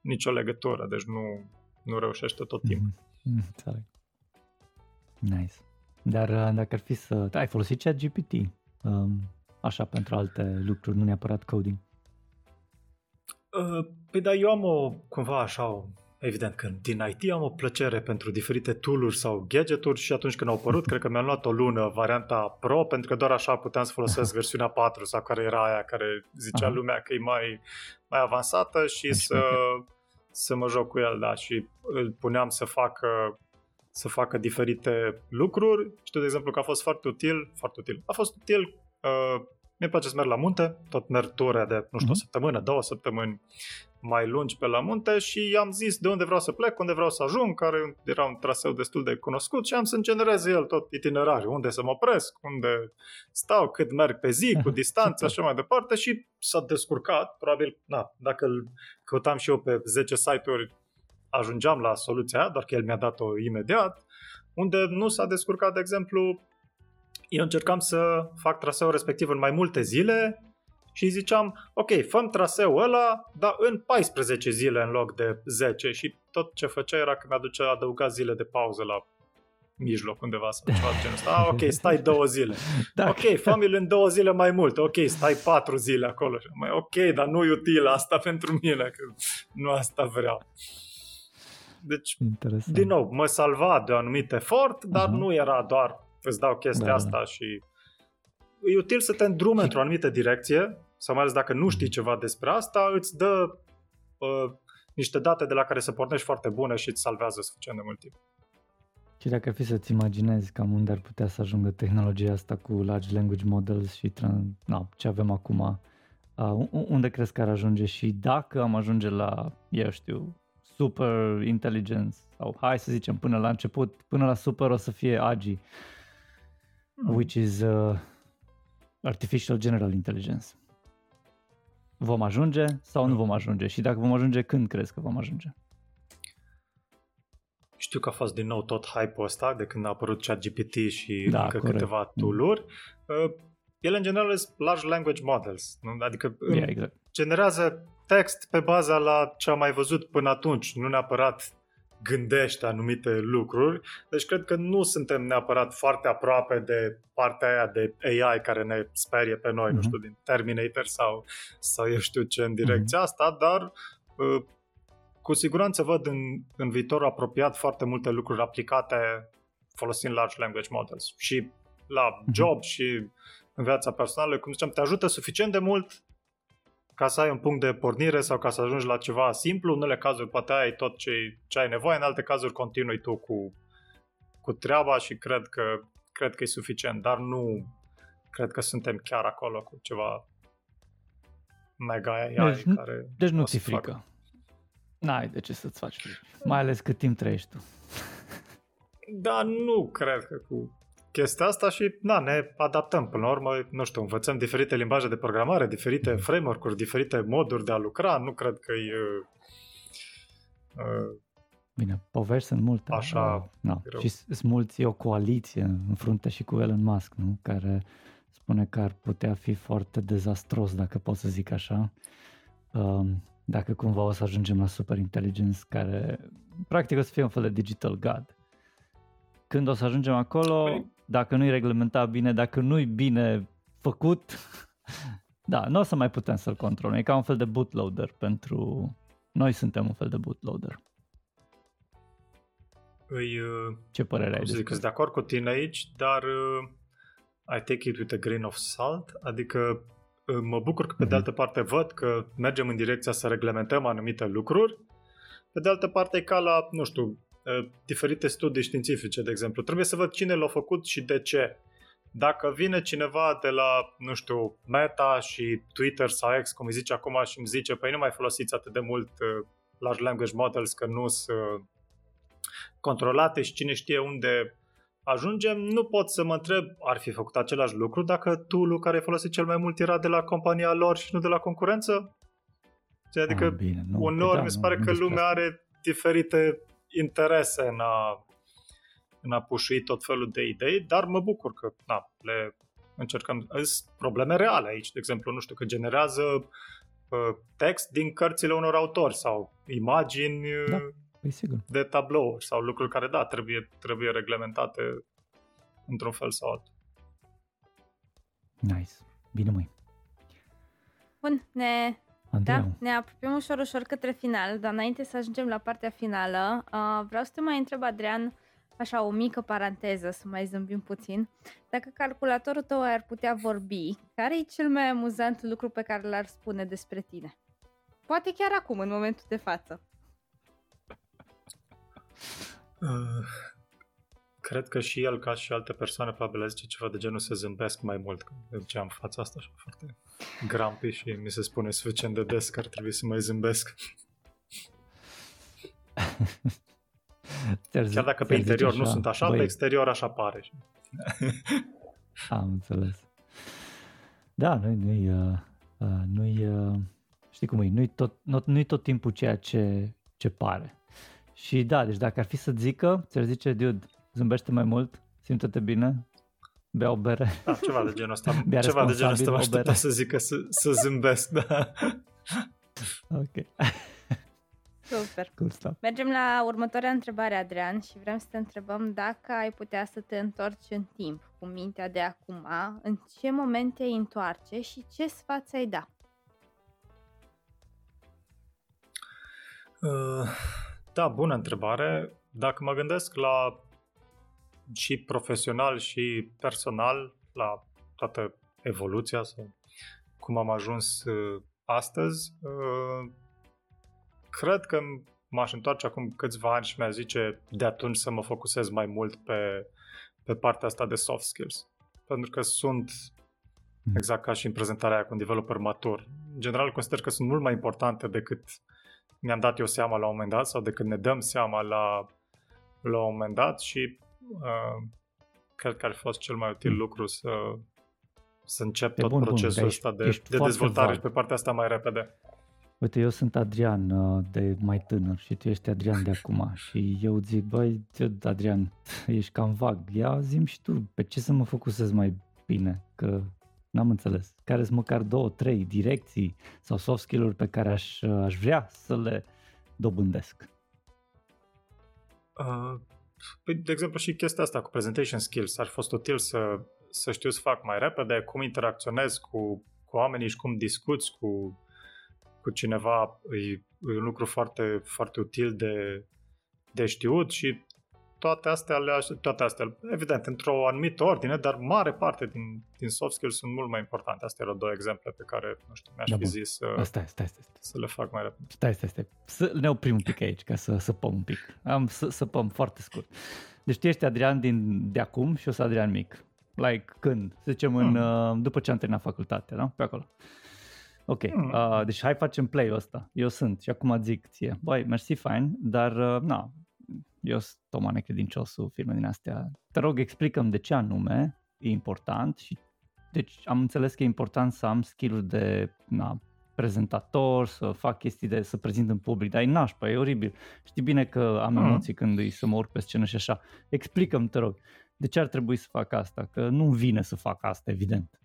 nicio legătură, deci nu, nu reușește tot timpul. Mm-hmm. Nice. Dar dacă ar fi să... Ai folosit ChatGPT um, așa pentru alte lucruri, nu neapărat coding? Uh, păi da, eu am o, cumva așa o... Evident că din I T am o plăcere pentru diferite tool-uri sau gadget-uri și atunci când au apărut, cred că mi-am luat o lună varianta Pro, pentru că doar așa puteam să folosesc versiunea patru sau care era aia care zicea Aha. lumea că e mai, mai avansată și să, să mă joc cu el, da, și îl puneam să facă, să facă diferite lucruri. Știu, de exemplu, că a fost foarte util, foarte util, a fost util... Uh, mi-e place să merg la munte, tot merg ture de, nu știu, o săptămână, două săptămâni mai lungi pe la munte și i-am zis de unde vreau să plec, unde vreau să ajung, care era un traseu destul de cunoscut și am să-mi generez el tot itinerariul, unde să mă opresc, unde stau, cât merg pe zi, cu distanță, așa mai departe și s-a descurcat, probabil, na, dacă îl căutam și eu pe zece site-uri, ajungeam la soluția, doar că el mi-a dat-o imediat, unde nu s-a descurcat, de exemplu, eu încercam să fac traseul respectiv în mai multe zile și ziceam, ok, făm traseul ăla, dar în paisprezece zile în loc de zece și tot ce făcea era că mi-aducea adăuga zile de pauză la mijloc undeva sau ceva de genul ăsta. Ah, ok, stai două zile. Dacă... Ok, fă-mi-l în două zile mai mult. Ok, stai patru zile acolo. Mai, ok, dar nu e util asta pentru mine, că nu asta vreau. Deci, interesant. Din nou, mă salva de un anumit efort, dar uh-huh. nu era doar îți dau chestia da, asta și e util să te îndrume într-o anumită direcție sau mai ales dacă nu știi ceva despre asta, îți dă uh, niște date de la care să pornești foarte bune și îți salvează suficient de mult timp. Și dacă ar fi să-ți imaginezi cam unde ar putea să ajungă tehnologia asta cu large language models și no, ce avem acum, uh, unde crezi că ar ajunge și dacă am ajunge la, eu știu, super intelligence sau hai să zicem până la început, până la super o să fie A G I. Which is uh, Artificial General Intelligence. Vom ajunge sau nu vom ajunge? Și dacă vom ajunge, când crezi că vom ajunge? Știu că a fost din nou tot hype-ul ăsta de când a apărut ChatGPT și da, încă corect. Câteva tool-uri. Uh, ele în general sunt large language models, nu? Adică yeah, exact. Generează text pe baza la ce am mai văzut până atunci, nu neapărat gândește anumite lucruri, deci cred că nu suntem neapărat foarte aproape de partea aia de A I care ne sperie pe noi, mm-hmm. nu știu, din Terminator sau, sau eu știu ce în direcția mm-hmm. asta, dar cu siguranță văd în, în viitorul apropiat foarte multe lucruri aplicate folosind large language models și la mm-hmm. job și în viața personală, cum ziceam, te ajută suficient de mult ca să ai un punct de pornire sau ca să ajungi la ceva simplu, în unele cazuri poate ai tot ce, ce ai nevoie, în alte cazuri continui tu cu, cu treaba și cred că, cred că e suficient, dar nu cred că suntem chiar acolo cu ceva mega A I deci, care... Deci nu ți frică. Fac. N-ai de ce să-ți faci frică. Mai ales cât timp trăiești tu. Da, nu cred că cu... chestia asta și da, ne adaptăm până la urmă, nu știu, învățăm diferite limbaje de programare, diferite framework-uri, diferite moduri de a lucra, nu cred că e uh, bine, povești sunt multe așa, uh, no. și sunt mulți o coaliție în frunte și cu Elon Musk, nu? Care spune că ar putea fi foarte dezastros, dacă pot să zic așa, uh, dacă cumva o să ajungem la superintelligence care practic o să fie un fel de digital god. Când o să ajungem acolo, păi... dacă nu-i reglementat bine, dacă nu-i bine făcut, da, nu o să mai putem să-l controlăm. E ca un fel de bootloader pentru... Noi suntem un fel de bootloader. Îi, Ce părere ai zic? Sunt de acord cu tine aici, dar uh, I take it with a grain of salt, adică uh, mă bucur că pe mm-hmm. de altă parte văd că mergem în direcția să reglementăm anumite lucruri, pe de altă parte e ca la, nu știu, diferite studii științifice, de exemplu. Trebuie să văd cine l-a făcut și de ce. Dacă vine cineva de la, nu știu, Meta și Twitter sau X, cum îi zice acum, și îmi zice, păi nu mai folosiți atât de mult large language models că nu sunt controlate și cine știe unde ajungem, nu pot să mă întreb, ar fi făcut același lucru dacă tool-ul care folosit cel mai mult era de la compania lor și nu de la concurență? Adică, ah, bine, nu, uneori da, mi se pare nu, că lumea are diferite interese în a, în a pușui tot felul de idei, dar mă bucur că na, le încercăm. Sunt probleme reale aici, de exemplu, nu știu, că generează uh, text din cărțile unor autori sau imagini da, păi sigur. De tablouri sau lucruri care, da, trebuie, trebuie reglementate într-un fel sau altul. Nice. Bine, măi. Bun, ne... Da, ne apropiem ușor, ușor către final, dar înainte să ajungem la partea finală, uh, vreau să te mai întreb, Adrian, așa o mică paranteză, să mai zâmbim puțin. Dacă calculatorul tău ar putea vorbi, care e cel mai amuzant lucru pe care l-ar spune despre tine? Poate chiar acum, în momentul de față. Uh, cred că și el, ca și alte persoane, probabil a zice ceva de genul să zâmbesc mai mult, că de am fața asta așa foarte... Grampi și mi se spune suficient de des că ar trebui să mai zâmbesc. Chiar dacă pe interior așa, nu sunt așa, băi. Pe exterior așa pare. Am înțeles. Da, noi, noi, noi știi cum e, nu-i tot, nu-i tot timpul ceea ce, ce pare. Și da, deci dacă ar fi să zică, ți-ar zice, dude, zâmbește mai mult, simte-te bine. Bea o bere. Da, ceva de genul ăsta. Bea ceva de genul ăsta mă aștepta să zică să, să zâmbesc, da. Ok. Super. Cool stuff. Mergem la următoarea întrebare, Adrian, și vrem să te întrebăm dacă ai putea să te întorci în timp cu mintea de acum, în ce moment te întoarce și ce sfat ți-ai da? Uh, da, bună întrebare. Dacă mă gândesc la și profesional și personal, la toată evoluția sau cum am ajuns astăzi, cred că m-aș întoarce acum câțiva ani și mi-a zice de atunci să mă focusez mai mult pe, pe partea asta de soft skills, pentru că sunt exact ca și în prezentarea aia cu un developer matur. În general consider că sunt mult mai importante decât mi-am dat eu seama la un moment dat sau decât ne dăm seama la, la un moment dat și Uh, cred că ar fi fost cel mai util lucru să, să încep e tot bun, procesul bun, ăsta de, de dezvoltare val. Și pe partea asta mai repede. Uite, eu sunt Adrian de mai tânăr și tu ești Adrian de acum și eu zic, băi, Adrian, ești cam vag, ia zi-mi și tu pe ce să mă focusez mai bine, că n-am înțeles. Care sunt măcar două, trei direcții sau soft skill-uri pe care aș, aș vrea să le dobândesc? Uh. Păi, de exemplu, și chestia asta cu presentation skills ar fi fost util să, să știu să fac mai repede, cum interacționez cu, cu oamenii și cum discuți cu, cu cineva. E, e un lucru foarte, foarte util de, de știut și toate astea, le, toate astea, evident, într-o anumită ordine, dar mare parte din, din soft skills sunt mult mai importante. Astea erau două exemple pe care, nu știu, mi-aș da, fi zis să, stai, stai, stai, stai. să le fac mai repede. Stai, stai, stai. Să ne oprim un pic aici, ca să săpăm un pic. Am să săpăm foarte scurt. Deci tu ești Adrian din, de acum și eu sunt Adrian mic. Like, când? Să zicem, în, hmm. după ce am terminat facultatea, da? Pe acolo. Ok, hmm. uh, deci hai facem play-ul ăsta. Eu sunt și acum zic ție, băi, mersi, fain, dar, uh, na... Eu sunt Toma Necredinciosul, firme din astea. Te rog, explică-mi de ce anume e important și deci am înțeles că e important să am skill-uri de na, prezentator, să fac chestii de să prezint în public, dar e nașpa, e oribil. Știi bine că am emoții mm. când îi să mă urc pe scenă și așa. Explică-mi, te rog, de ce ar trebui să fac asta? Că nu-mi vine să fac asta, evident.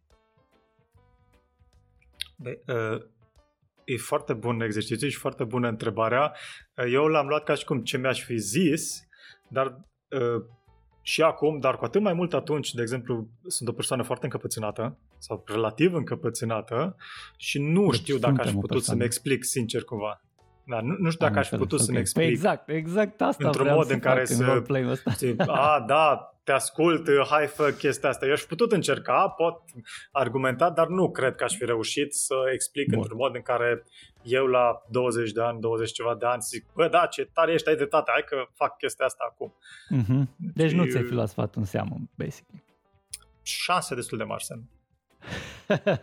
De, uh... E foarte bun exercițiu și foarte bună întrebarea. Eu l-am luat ca și cum ce mi-aș fi zis, dar uh, și acum, dar cu atât mai mult atunci, de exemplu, sunt o persoană foarte încăpățânată sau relativ încăpățânată și nu deci știu dacă aș putut să-mi explic sincer cumva. Da, nu, nu știu dacă am aș putut okay. să-mi explic. Pe exact, exact asta într-un vreau mod să în care să... Știi, a, da, te ascult, hai fă chestia asta. Eu aș putut încerca, pot argumenta, dar nu cred că aș fi reușit să explic Bun. într-un mod în care eu la douăzeci de ani, douăzeci ceva de ani zic, bă, da, ce tare ești, ai de tata, hai că fac chestia asta acum. Mm-hmm. Deci și nu ți-ai fi luat sfatul în seamă, basically. Șanse destul de mari, semn.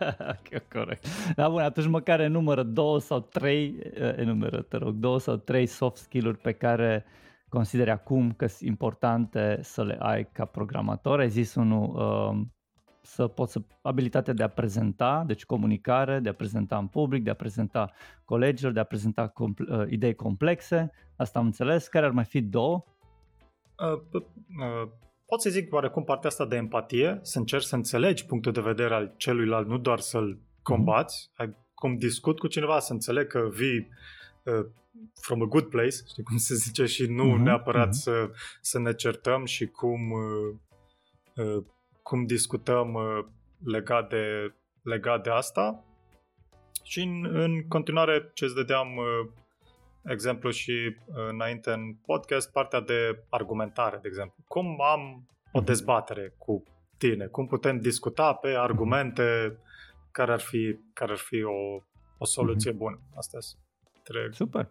Okay, corect. Da, bun, atunci măcar enumeră două sau trei, enumeră, te rog, două sau trei soft skill-uri pe care consideri acum că sunt importante să le ai ca programator. Ai zis unul, um, să poți să, abilitatea de a prezenta, deci comunicare, de a prezenta în public, de a prezenta colegilor, de a prezenta comp- idei complexe. Asta am înțeles. Care ar mai fi două? uh, uh, pot să zic oarecum partea asta de empatie, să încerci să înțelegi punctul de vedere al celuilalt, nu doar să-l combați, mm-hmm. cum discut cu cineva, să înțeleg că vii uh, from a good place, știi cum se zice, și nu mm-hmm. neapărat mm-hmm. Să, să ne certăm și cum, uh, uh, cum discutăm uh, legat de, legat de asta. Și în, în continuare, ce îți dădeam uh, exemplu și uh, înainte în podcast, partea de argumentare, de exemplu. Cum am o dezbatere cu tine? Cum putem discuta pe argumente care ar fi, care ar fi o, o soluție mm-hmm. bună? Asta trebuie. Super!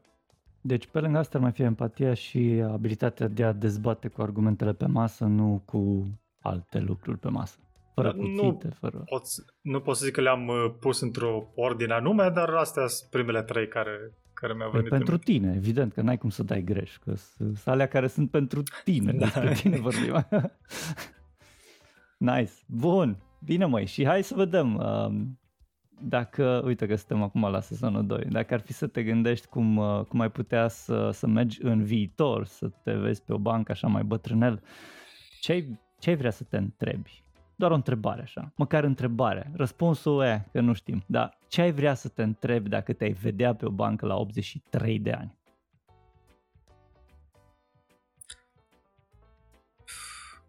Deci, pe lângă asta ar mai fi empatia și abilitatea de a dezbate cu argumentele pe masă, nu cu alte lucruri pe masă. Fără cuțite, fără... Poți, nu pot să zic că le-am pus într-o ordine anume, dar astea sunt primele trei care, care mi-au venit. Pentru în... tine, evident, că n-ai cum să dai greș, că sunt alea care sunt pentru tine, da. Despre tine vorbim. Nice, bun, bine măi, și hai să vedem dacă, uite că suntem acum la sezonul doi, dacă ar fi să te gândești cum, cum ai putea să, să mergi în viitor, să te vezi pe o bancă așa mai bătrânel, ce ai vrea să te întrebi? Doar o întrebare așa, măcar întrebare. Răspunsul e că nu știm, dar ce ai vrea să te întrebi dacă te-ai vedea pe o bancă la optzeci și trei de ani?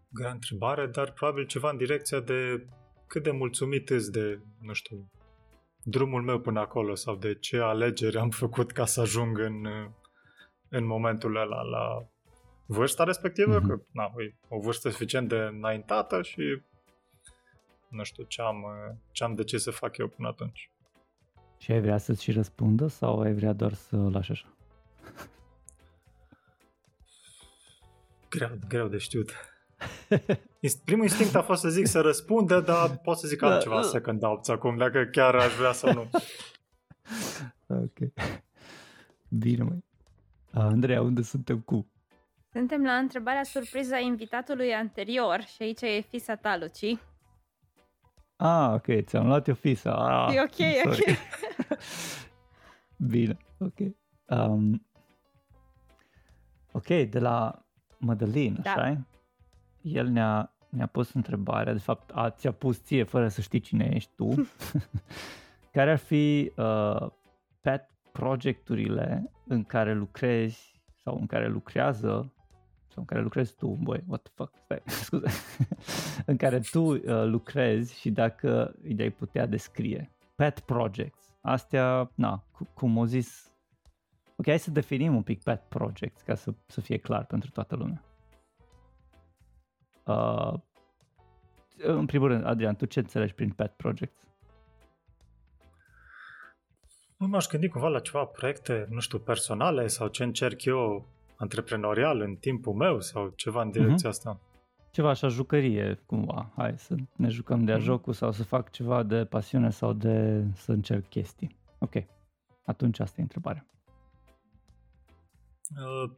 Grea întrebare, dar probabil ceva în direcția de cât de mulțumit ești de, nu știu, drumul meu până acolo sau de ce alegeri am făcut ca să ajung în, în momentul ăla la vârsta respectivă, mm-hmm. că na, e o vârstă suficient de înaintată și nu știu ce am, ce am de ce să fac eu până atunci. Și ai vrea să-ți și răspundă sau ai vrea doar să lași așa? Greu, greu de știut. Primul instinct a fost să zic să răspundă, dar pot să zic altceva da, da. Second doubts acum, dacă chiar aș vrea sau nu. Ok. Bine, măi. Andreea, unde suntem cu? Suntem la întrebarea surpriză a invitatului anterior și aici e Fisa Talucii. Ah, ok, ți-am luat eu Fisa. Ah, e ok, ok. Bine, ok. Um, ok, de la Mădălin, da. Așa-i? El ne-a, ne-a pus întrebarea, de fapt a, ți-a pus ție fără să știi cine ești tu, care ar fi uh, pet project-urile în care lucrezi sau în care lucrează în care lucrezi tu, băi, what the fuck, stai, scuze, în care tu uh, lucrezi și dacă îi putea descrie. Pet projects, astea, na, cu, cum au zis, ok, hai să definim un pic pet projects ca să, să fie clar pentru toată lumea. Uh, în primul rând, Adrian, tu ce înțelegi prin pet projects? Nu m-aș gândi cumva la ceva proiecte, nu știu, personale sau ce încerc eu antreprenorial în timpul meu sau ceva în direcția mm-hmm. asta. Ceva așa, jucărie cumva, hai să ne jucăm de-a mm-hmm. jocul sau să fac ceva de pasiune sau de să încerc chestii. Ok, atunci asta e întrebarea. Uh,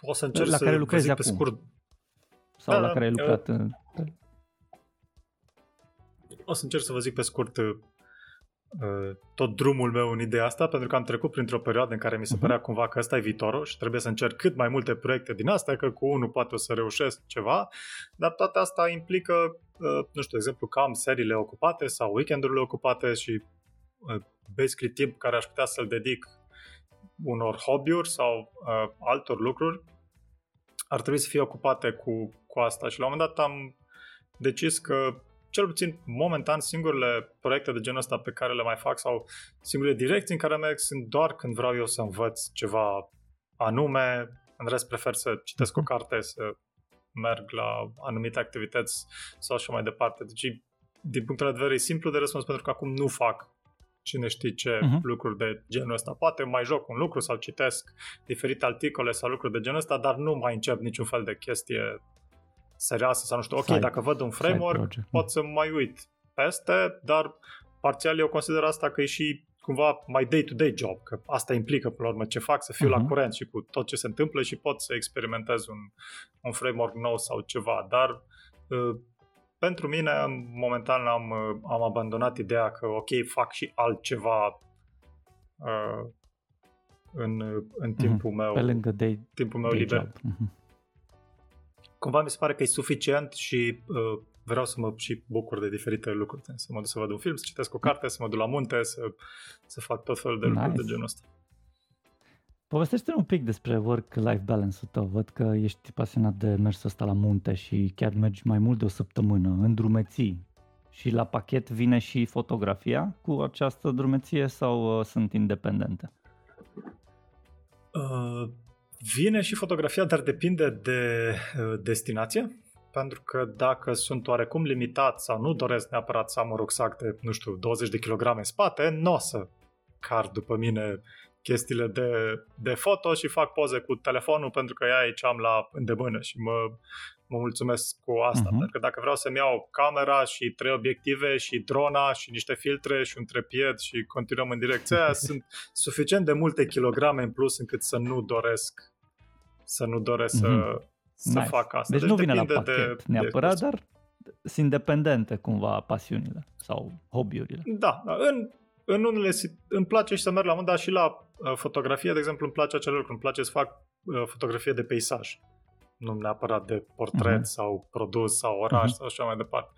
o să încerc la să care lucrezi acum. Pe scurt. Sau da, la care ai lucrat. Uh, în... O să încerc să vă zic pe scurt uh, tot drumul meu în ideea asta, pentru că am trecut printr-o perioadă în care mi se părea cumva că ăsta e viitorul și trebuie să încerc cât mai multe proiecte din astea, că cu unul poate o să reușesc ceva, dar toate asta implică, nu știu, de exemplu, că am seriile ocupate sau weekendurile ocupate și basically timp care aș putea să-l dedic unor hobby-uri sau altor lucruri ar trebui să fie ocupate cu, cu asta și la un moment dat am decis că cel puțin momentan singurele proiecte de genul ăsta pe care le mai fac sau singurele direcții în care merg sunt doar când vreau eu să învăț ceva anume, în rest prefer să citesc o carte, să merg la anumite activități sau așa mai departe. Deci din punctul de vedere e simplu de răspuns pentru că acum nu fac cine știe ce uh-huh. lucruri de genul ăsta. Poate mai joc un lucru sau citesc diferite articole sau lucruri de genul ăsta, dar nu mai încep niciun fel de chestie serioasă sau nu știu, ok, side, dacă văd un framework pot să mai uit peste, dar parțial eu consider asta că e și cumva mai day-to-day job, că asta implică până la urmă ce fac, să fiu uh-huh. la curent și cu tot ce se întâmplă și pot să experimentez un, un framework nou sau ceva, dar uh, pentru mine momentan am, am abandonat ideea că ok, fac și altceva uh, în, în timpul uh-huh. meu, pe lângă day, timpul meu liber. Uh-huh. cumva mi se pare că e suficient și uh, vreau să mă și bucur de diferite lucruri. Să mă duc să văd un film, să citesc o carte, să mă duc la munte, să, să fac tot felul de nice. lucruri de genul ăsta. Povestește-ne un pic despre work-life balance-ul tău. Văd că ești pasionat de mersul ăsta la munte și chiar mergi mai mult de o săptămână în drumeții. Și la pachet vine și fotografia cu această drumeție sau uh, sunt independente? Uh, vine și fotografia, dar depinde de uh, destinație. Pentru că dacă sunt oarecum limitat sau nu doresc neapărat să am un rucsac de, nu știu, douăzeci de kilograme în spate, nu o să car după mine chestiile de, de foto și fac poze cu telefonul pentru că ea e ce am la îndemână și mă, mă mulțumesc cu asta. Uh-huh. Pentru că dacă vreau să-mi iau camera și trei obiective și drona și niște filtre și un trepied și continuăm în direcția aia, sunt suficient de multe kilograme în plus încât să nu doresc să nu doresc uh-huh. să... Să nice. fac asta. Deci, deci nu vine la pachet de, neapărat, de... dar sunt independente cumva pasiunile sau hobby-urile. Da, în, în unele îmi place și să merg la munte, dar și la uh, fotografie, de exemplu, îmi place acel lucru, îmi place să fac uh, fotografie de peisaj. Nu neapărat de portret uh-huh. sau produs sau oraș uh-huh. sau așa mai departe.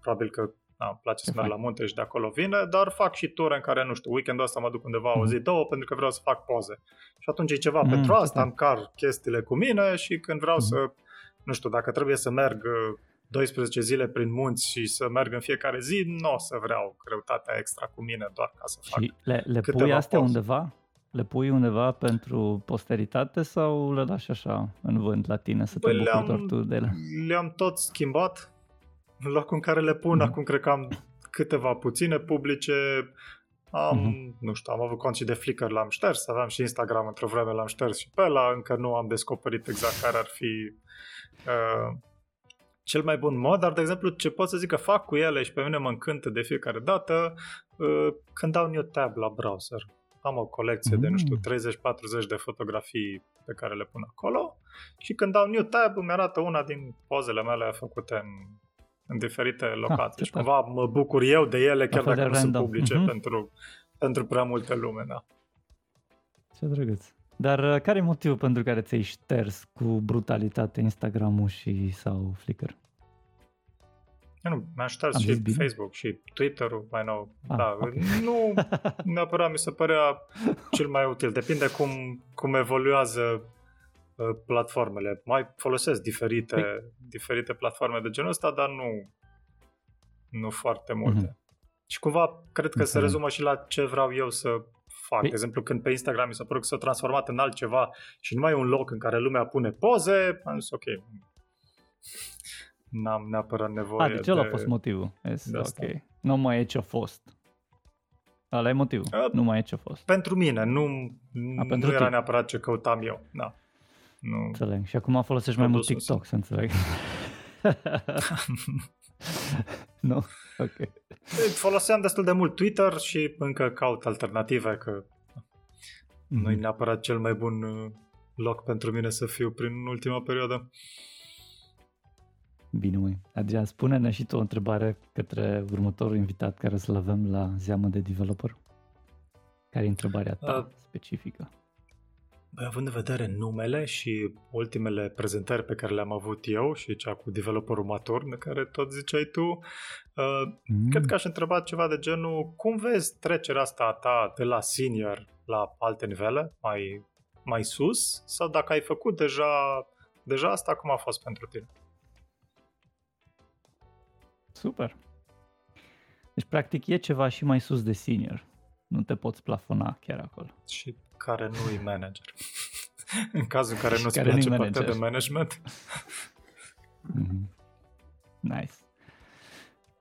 Probabil că da, îmi place să merg la munte și de acolo vine, dar fac și ture în care, nu știu, weekendul ăsta mă duc undeva o zi, două, pentru că vreau să fac poze. Și atunci e ceva. Mm, pentru asta am car chestiile cu mine și când vreau mm. să, nu știu, dacă trebuie să merg douăsprezece zile prin munți și să merg în fiecare zi, nu o să vreau greutatea extra cu mine doar ca să fac și le, le pui astea poze. Undeva? Le pui undeva pentru posteritate sau le lași așa în vânt la tine să Bă, te bucuri doar tu de ele? Le-am tot schimbat. În locul în care le pun, mm-hmm. acum cred că am câteva puține publice, am, mm-hmm. nu știu, am avut cont și de Flickr, l-am șters, aveam și Instagram într-o vreme, l-am șters și pe ăla, încă nu am descoperit exact care ar fi uh, cel mai bun mod, dar de exemplu ce pot să zic că fac cu ele și pe mine mă încântă de fiecare dată, uh, când dau new tab la browser. Am o colecție mm-hmm. de, nu știu, treizeci-patruzeci de fotografii pe care le pun acolo și când dau new tab îmi arată una din pozele mele făcute în în diferite locații ah, și cumva mă bucur eu de ele, chiar dacă nu sunt publice mm-hmm. pentru, pentru prea multe lume. Da. Ce drăguț. Dar care e motivul pentru care ți-ai șters cu brutalitate Instagram-ul și sau Flickr? Eu nu, mi-am șters Am și Facebook și Twitter-ul mai nou. Ah, da, okay. Nu neapărat mi se părea cel mai util. Depinde cum, cum evoluează platformele. Mai folosesc diferite, păi... diferite platforme de genul ăsta, dar nu, nu foarte multe. Mm-hmm. Și cumva cred că mm-hmm. se rezumă și la ce vreau eu să fac. Păi... De exemplu, când pe Instagram mi s-a părut că s-a transformat în altceva și nu mai e un loc în care lumea pune poze, am zis ok, n-am neapărat nevoie. A, deci ăla de... a fost motivul. Yes, okay. Nu mai e ce-a fost. Ăla e motivul. A, nu mai e ce-a fost. Pentru mine, nu, a, pentru nu era neapărat ce căutam eu. Da. Nu. Înțeleg. Și acum folosești mai mult TikTok, să înțeleg. Nu? Ok. Foloseam destul de mult Twitter și încă caut alternative, că mm. nu e neapărat cel mai bun loc pentru mine să fiu prin ultima perioadă. Bine, măi. Adrian, spune-ne și tu o întrebare către următorul invitat care să-l avem la Zeamă de Developer. Care e întrebarea ta uh. specifică? Băi, având în vedere numele și ultimele prezentări pe care le-am avut eu și cea cu developerul matur, de care tot ziceai tu, mm. cred că aș întreba ceva de genul, cum vezi trecerea asta a ta de la senior la alte nivele, mai, mai sus, sau dacă ai făcut deja, deja asta, cum a fost pentru tine? Super! Deci, practic, e ceva și mai sus de senior. Nu te poți plafona chiar acolo. Și care nu-i manager. În cazul în care nu-ți care place partea de management. Nice.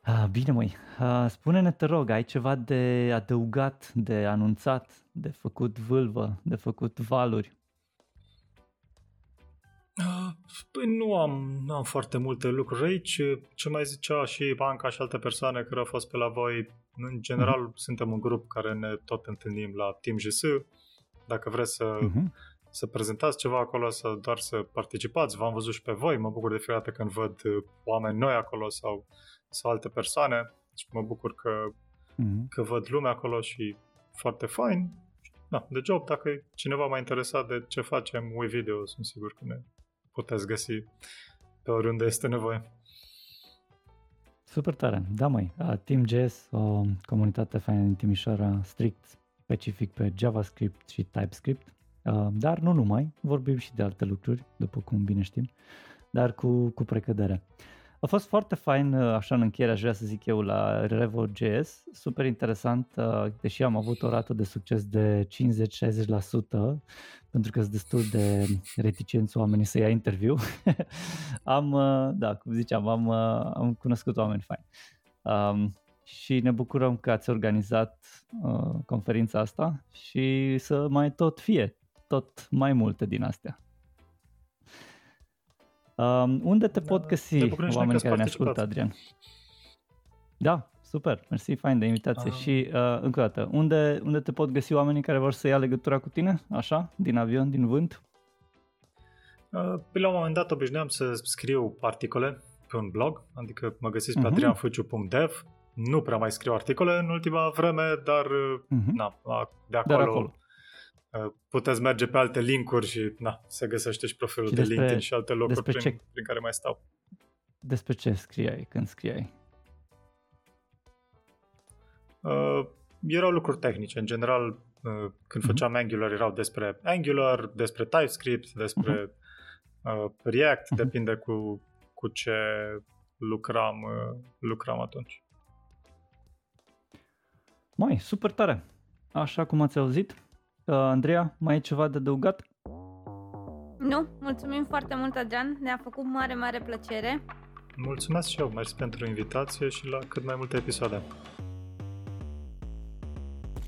Ah, bine, măi. Ah, spune-ne, te rog, ai ceva de adăugat, de anunțat, de făcut vâlvă, de făcut valuri? Păi nu am, nu am foarte multe lucruri aici. Ce mai zicea și Anca și alte persoane care au fost pe la voi, în general uh-huh. suntem un grup care ne tot întâlnim la TeamJS. Dacă vreți să, uh-huh. să prezentați ceva acolo, să doar să participați, v-am văzut și pe voi, mă bucur de fiecare dată când văd oameni noi acolo sau, sau alte persoane și mă bucur că, uh-huh. că văd lumea acolo și foarte fain. Da, de job, dacă e cineva mai interesat de ce facem WeVideo, sunt sigur că ne puteți găsi pe oriunde este nevoie. Super tare. Da, măi. TeamJS, o comunitate faină din Timișoara, strict specific pe JavaScript și TypeScript, dar nu numai, vorbim și de alte lucruri, după cum bine știm, dar cu, cu precădere. A fost foarte fain, așa în încheiere aș vrea să zic eu, la Revo.js, super interesant, deși am avut o rată de succes de cincizeci șaizeci la sută, pentru că sunt destul de reticenți oamenii să ia interviu, am, da, cum ziceam, am, am cunoscut oameni faini. Um, și ne bucurăm că ați organizat uh, conferința asta și să mai tot fie, tot mai multe din astea. Um, unde te pot găsi oamenii care ne ascultă, Adrian? Da, super, mersi, fain de invitație. Aha. Și uh, încă o dată, unde, unde te pot găsi oamenii care vor să ia legătura cu tine, așa, din avion, din vânt? Uh, pe la un moment dat obișnuiam să scriu articole pe un blog, adică mă găsiți pe uh-huh. adrian fâciu punct dev. Nu prea mai scriu articole în ultima vreme, dar uh-huh. na, de acolo... Dar acolo. Puteți merge pe alte linkuri și na, se găsește și profilul și de despre, LinkedIn și alte locuri prin, ce, prin care mai stau. Despre ce scriai când scriai? Uh, erau lucruri tehnice. În general, uh, când uh-huh. făceam Angular, erau despre Angular, despre TypeScript, despre uh-huh. uh, React, uh-huh. depinde cu, cu ce lucram, uh, lucram atunci. Mai, super tare! Așa cum ați auzit, Andreea, mai e ceva de adăugat? Nu, mulțumim foarte mult, Adrian, ne-a făcut mare, mare plăcere. Mulțumesc și eu, mersi pentru invitație și la cât mai multe episoade.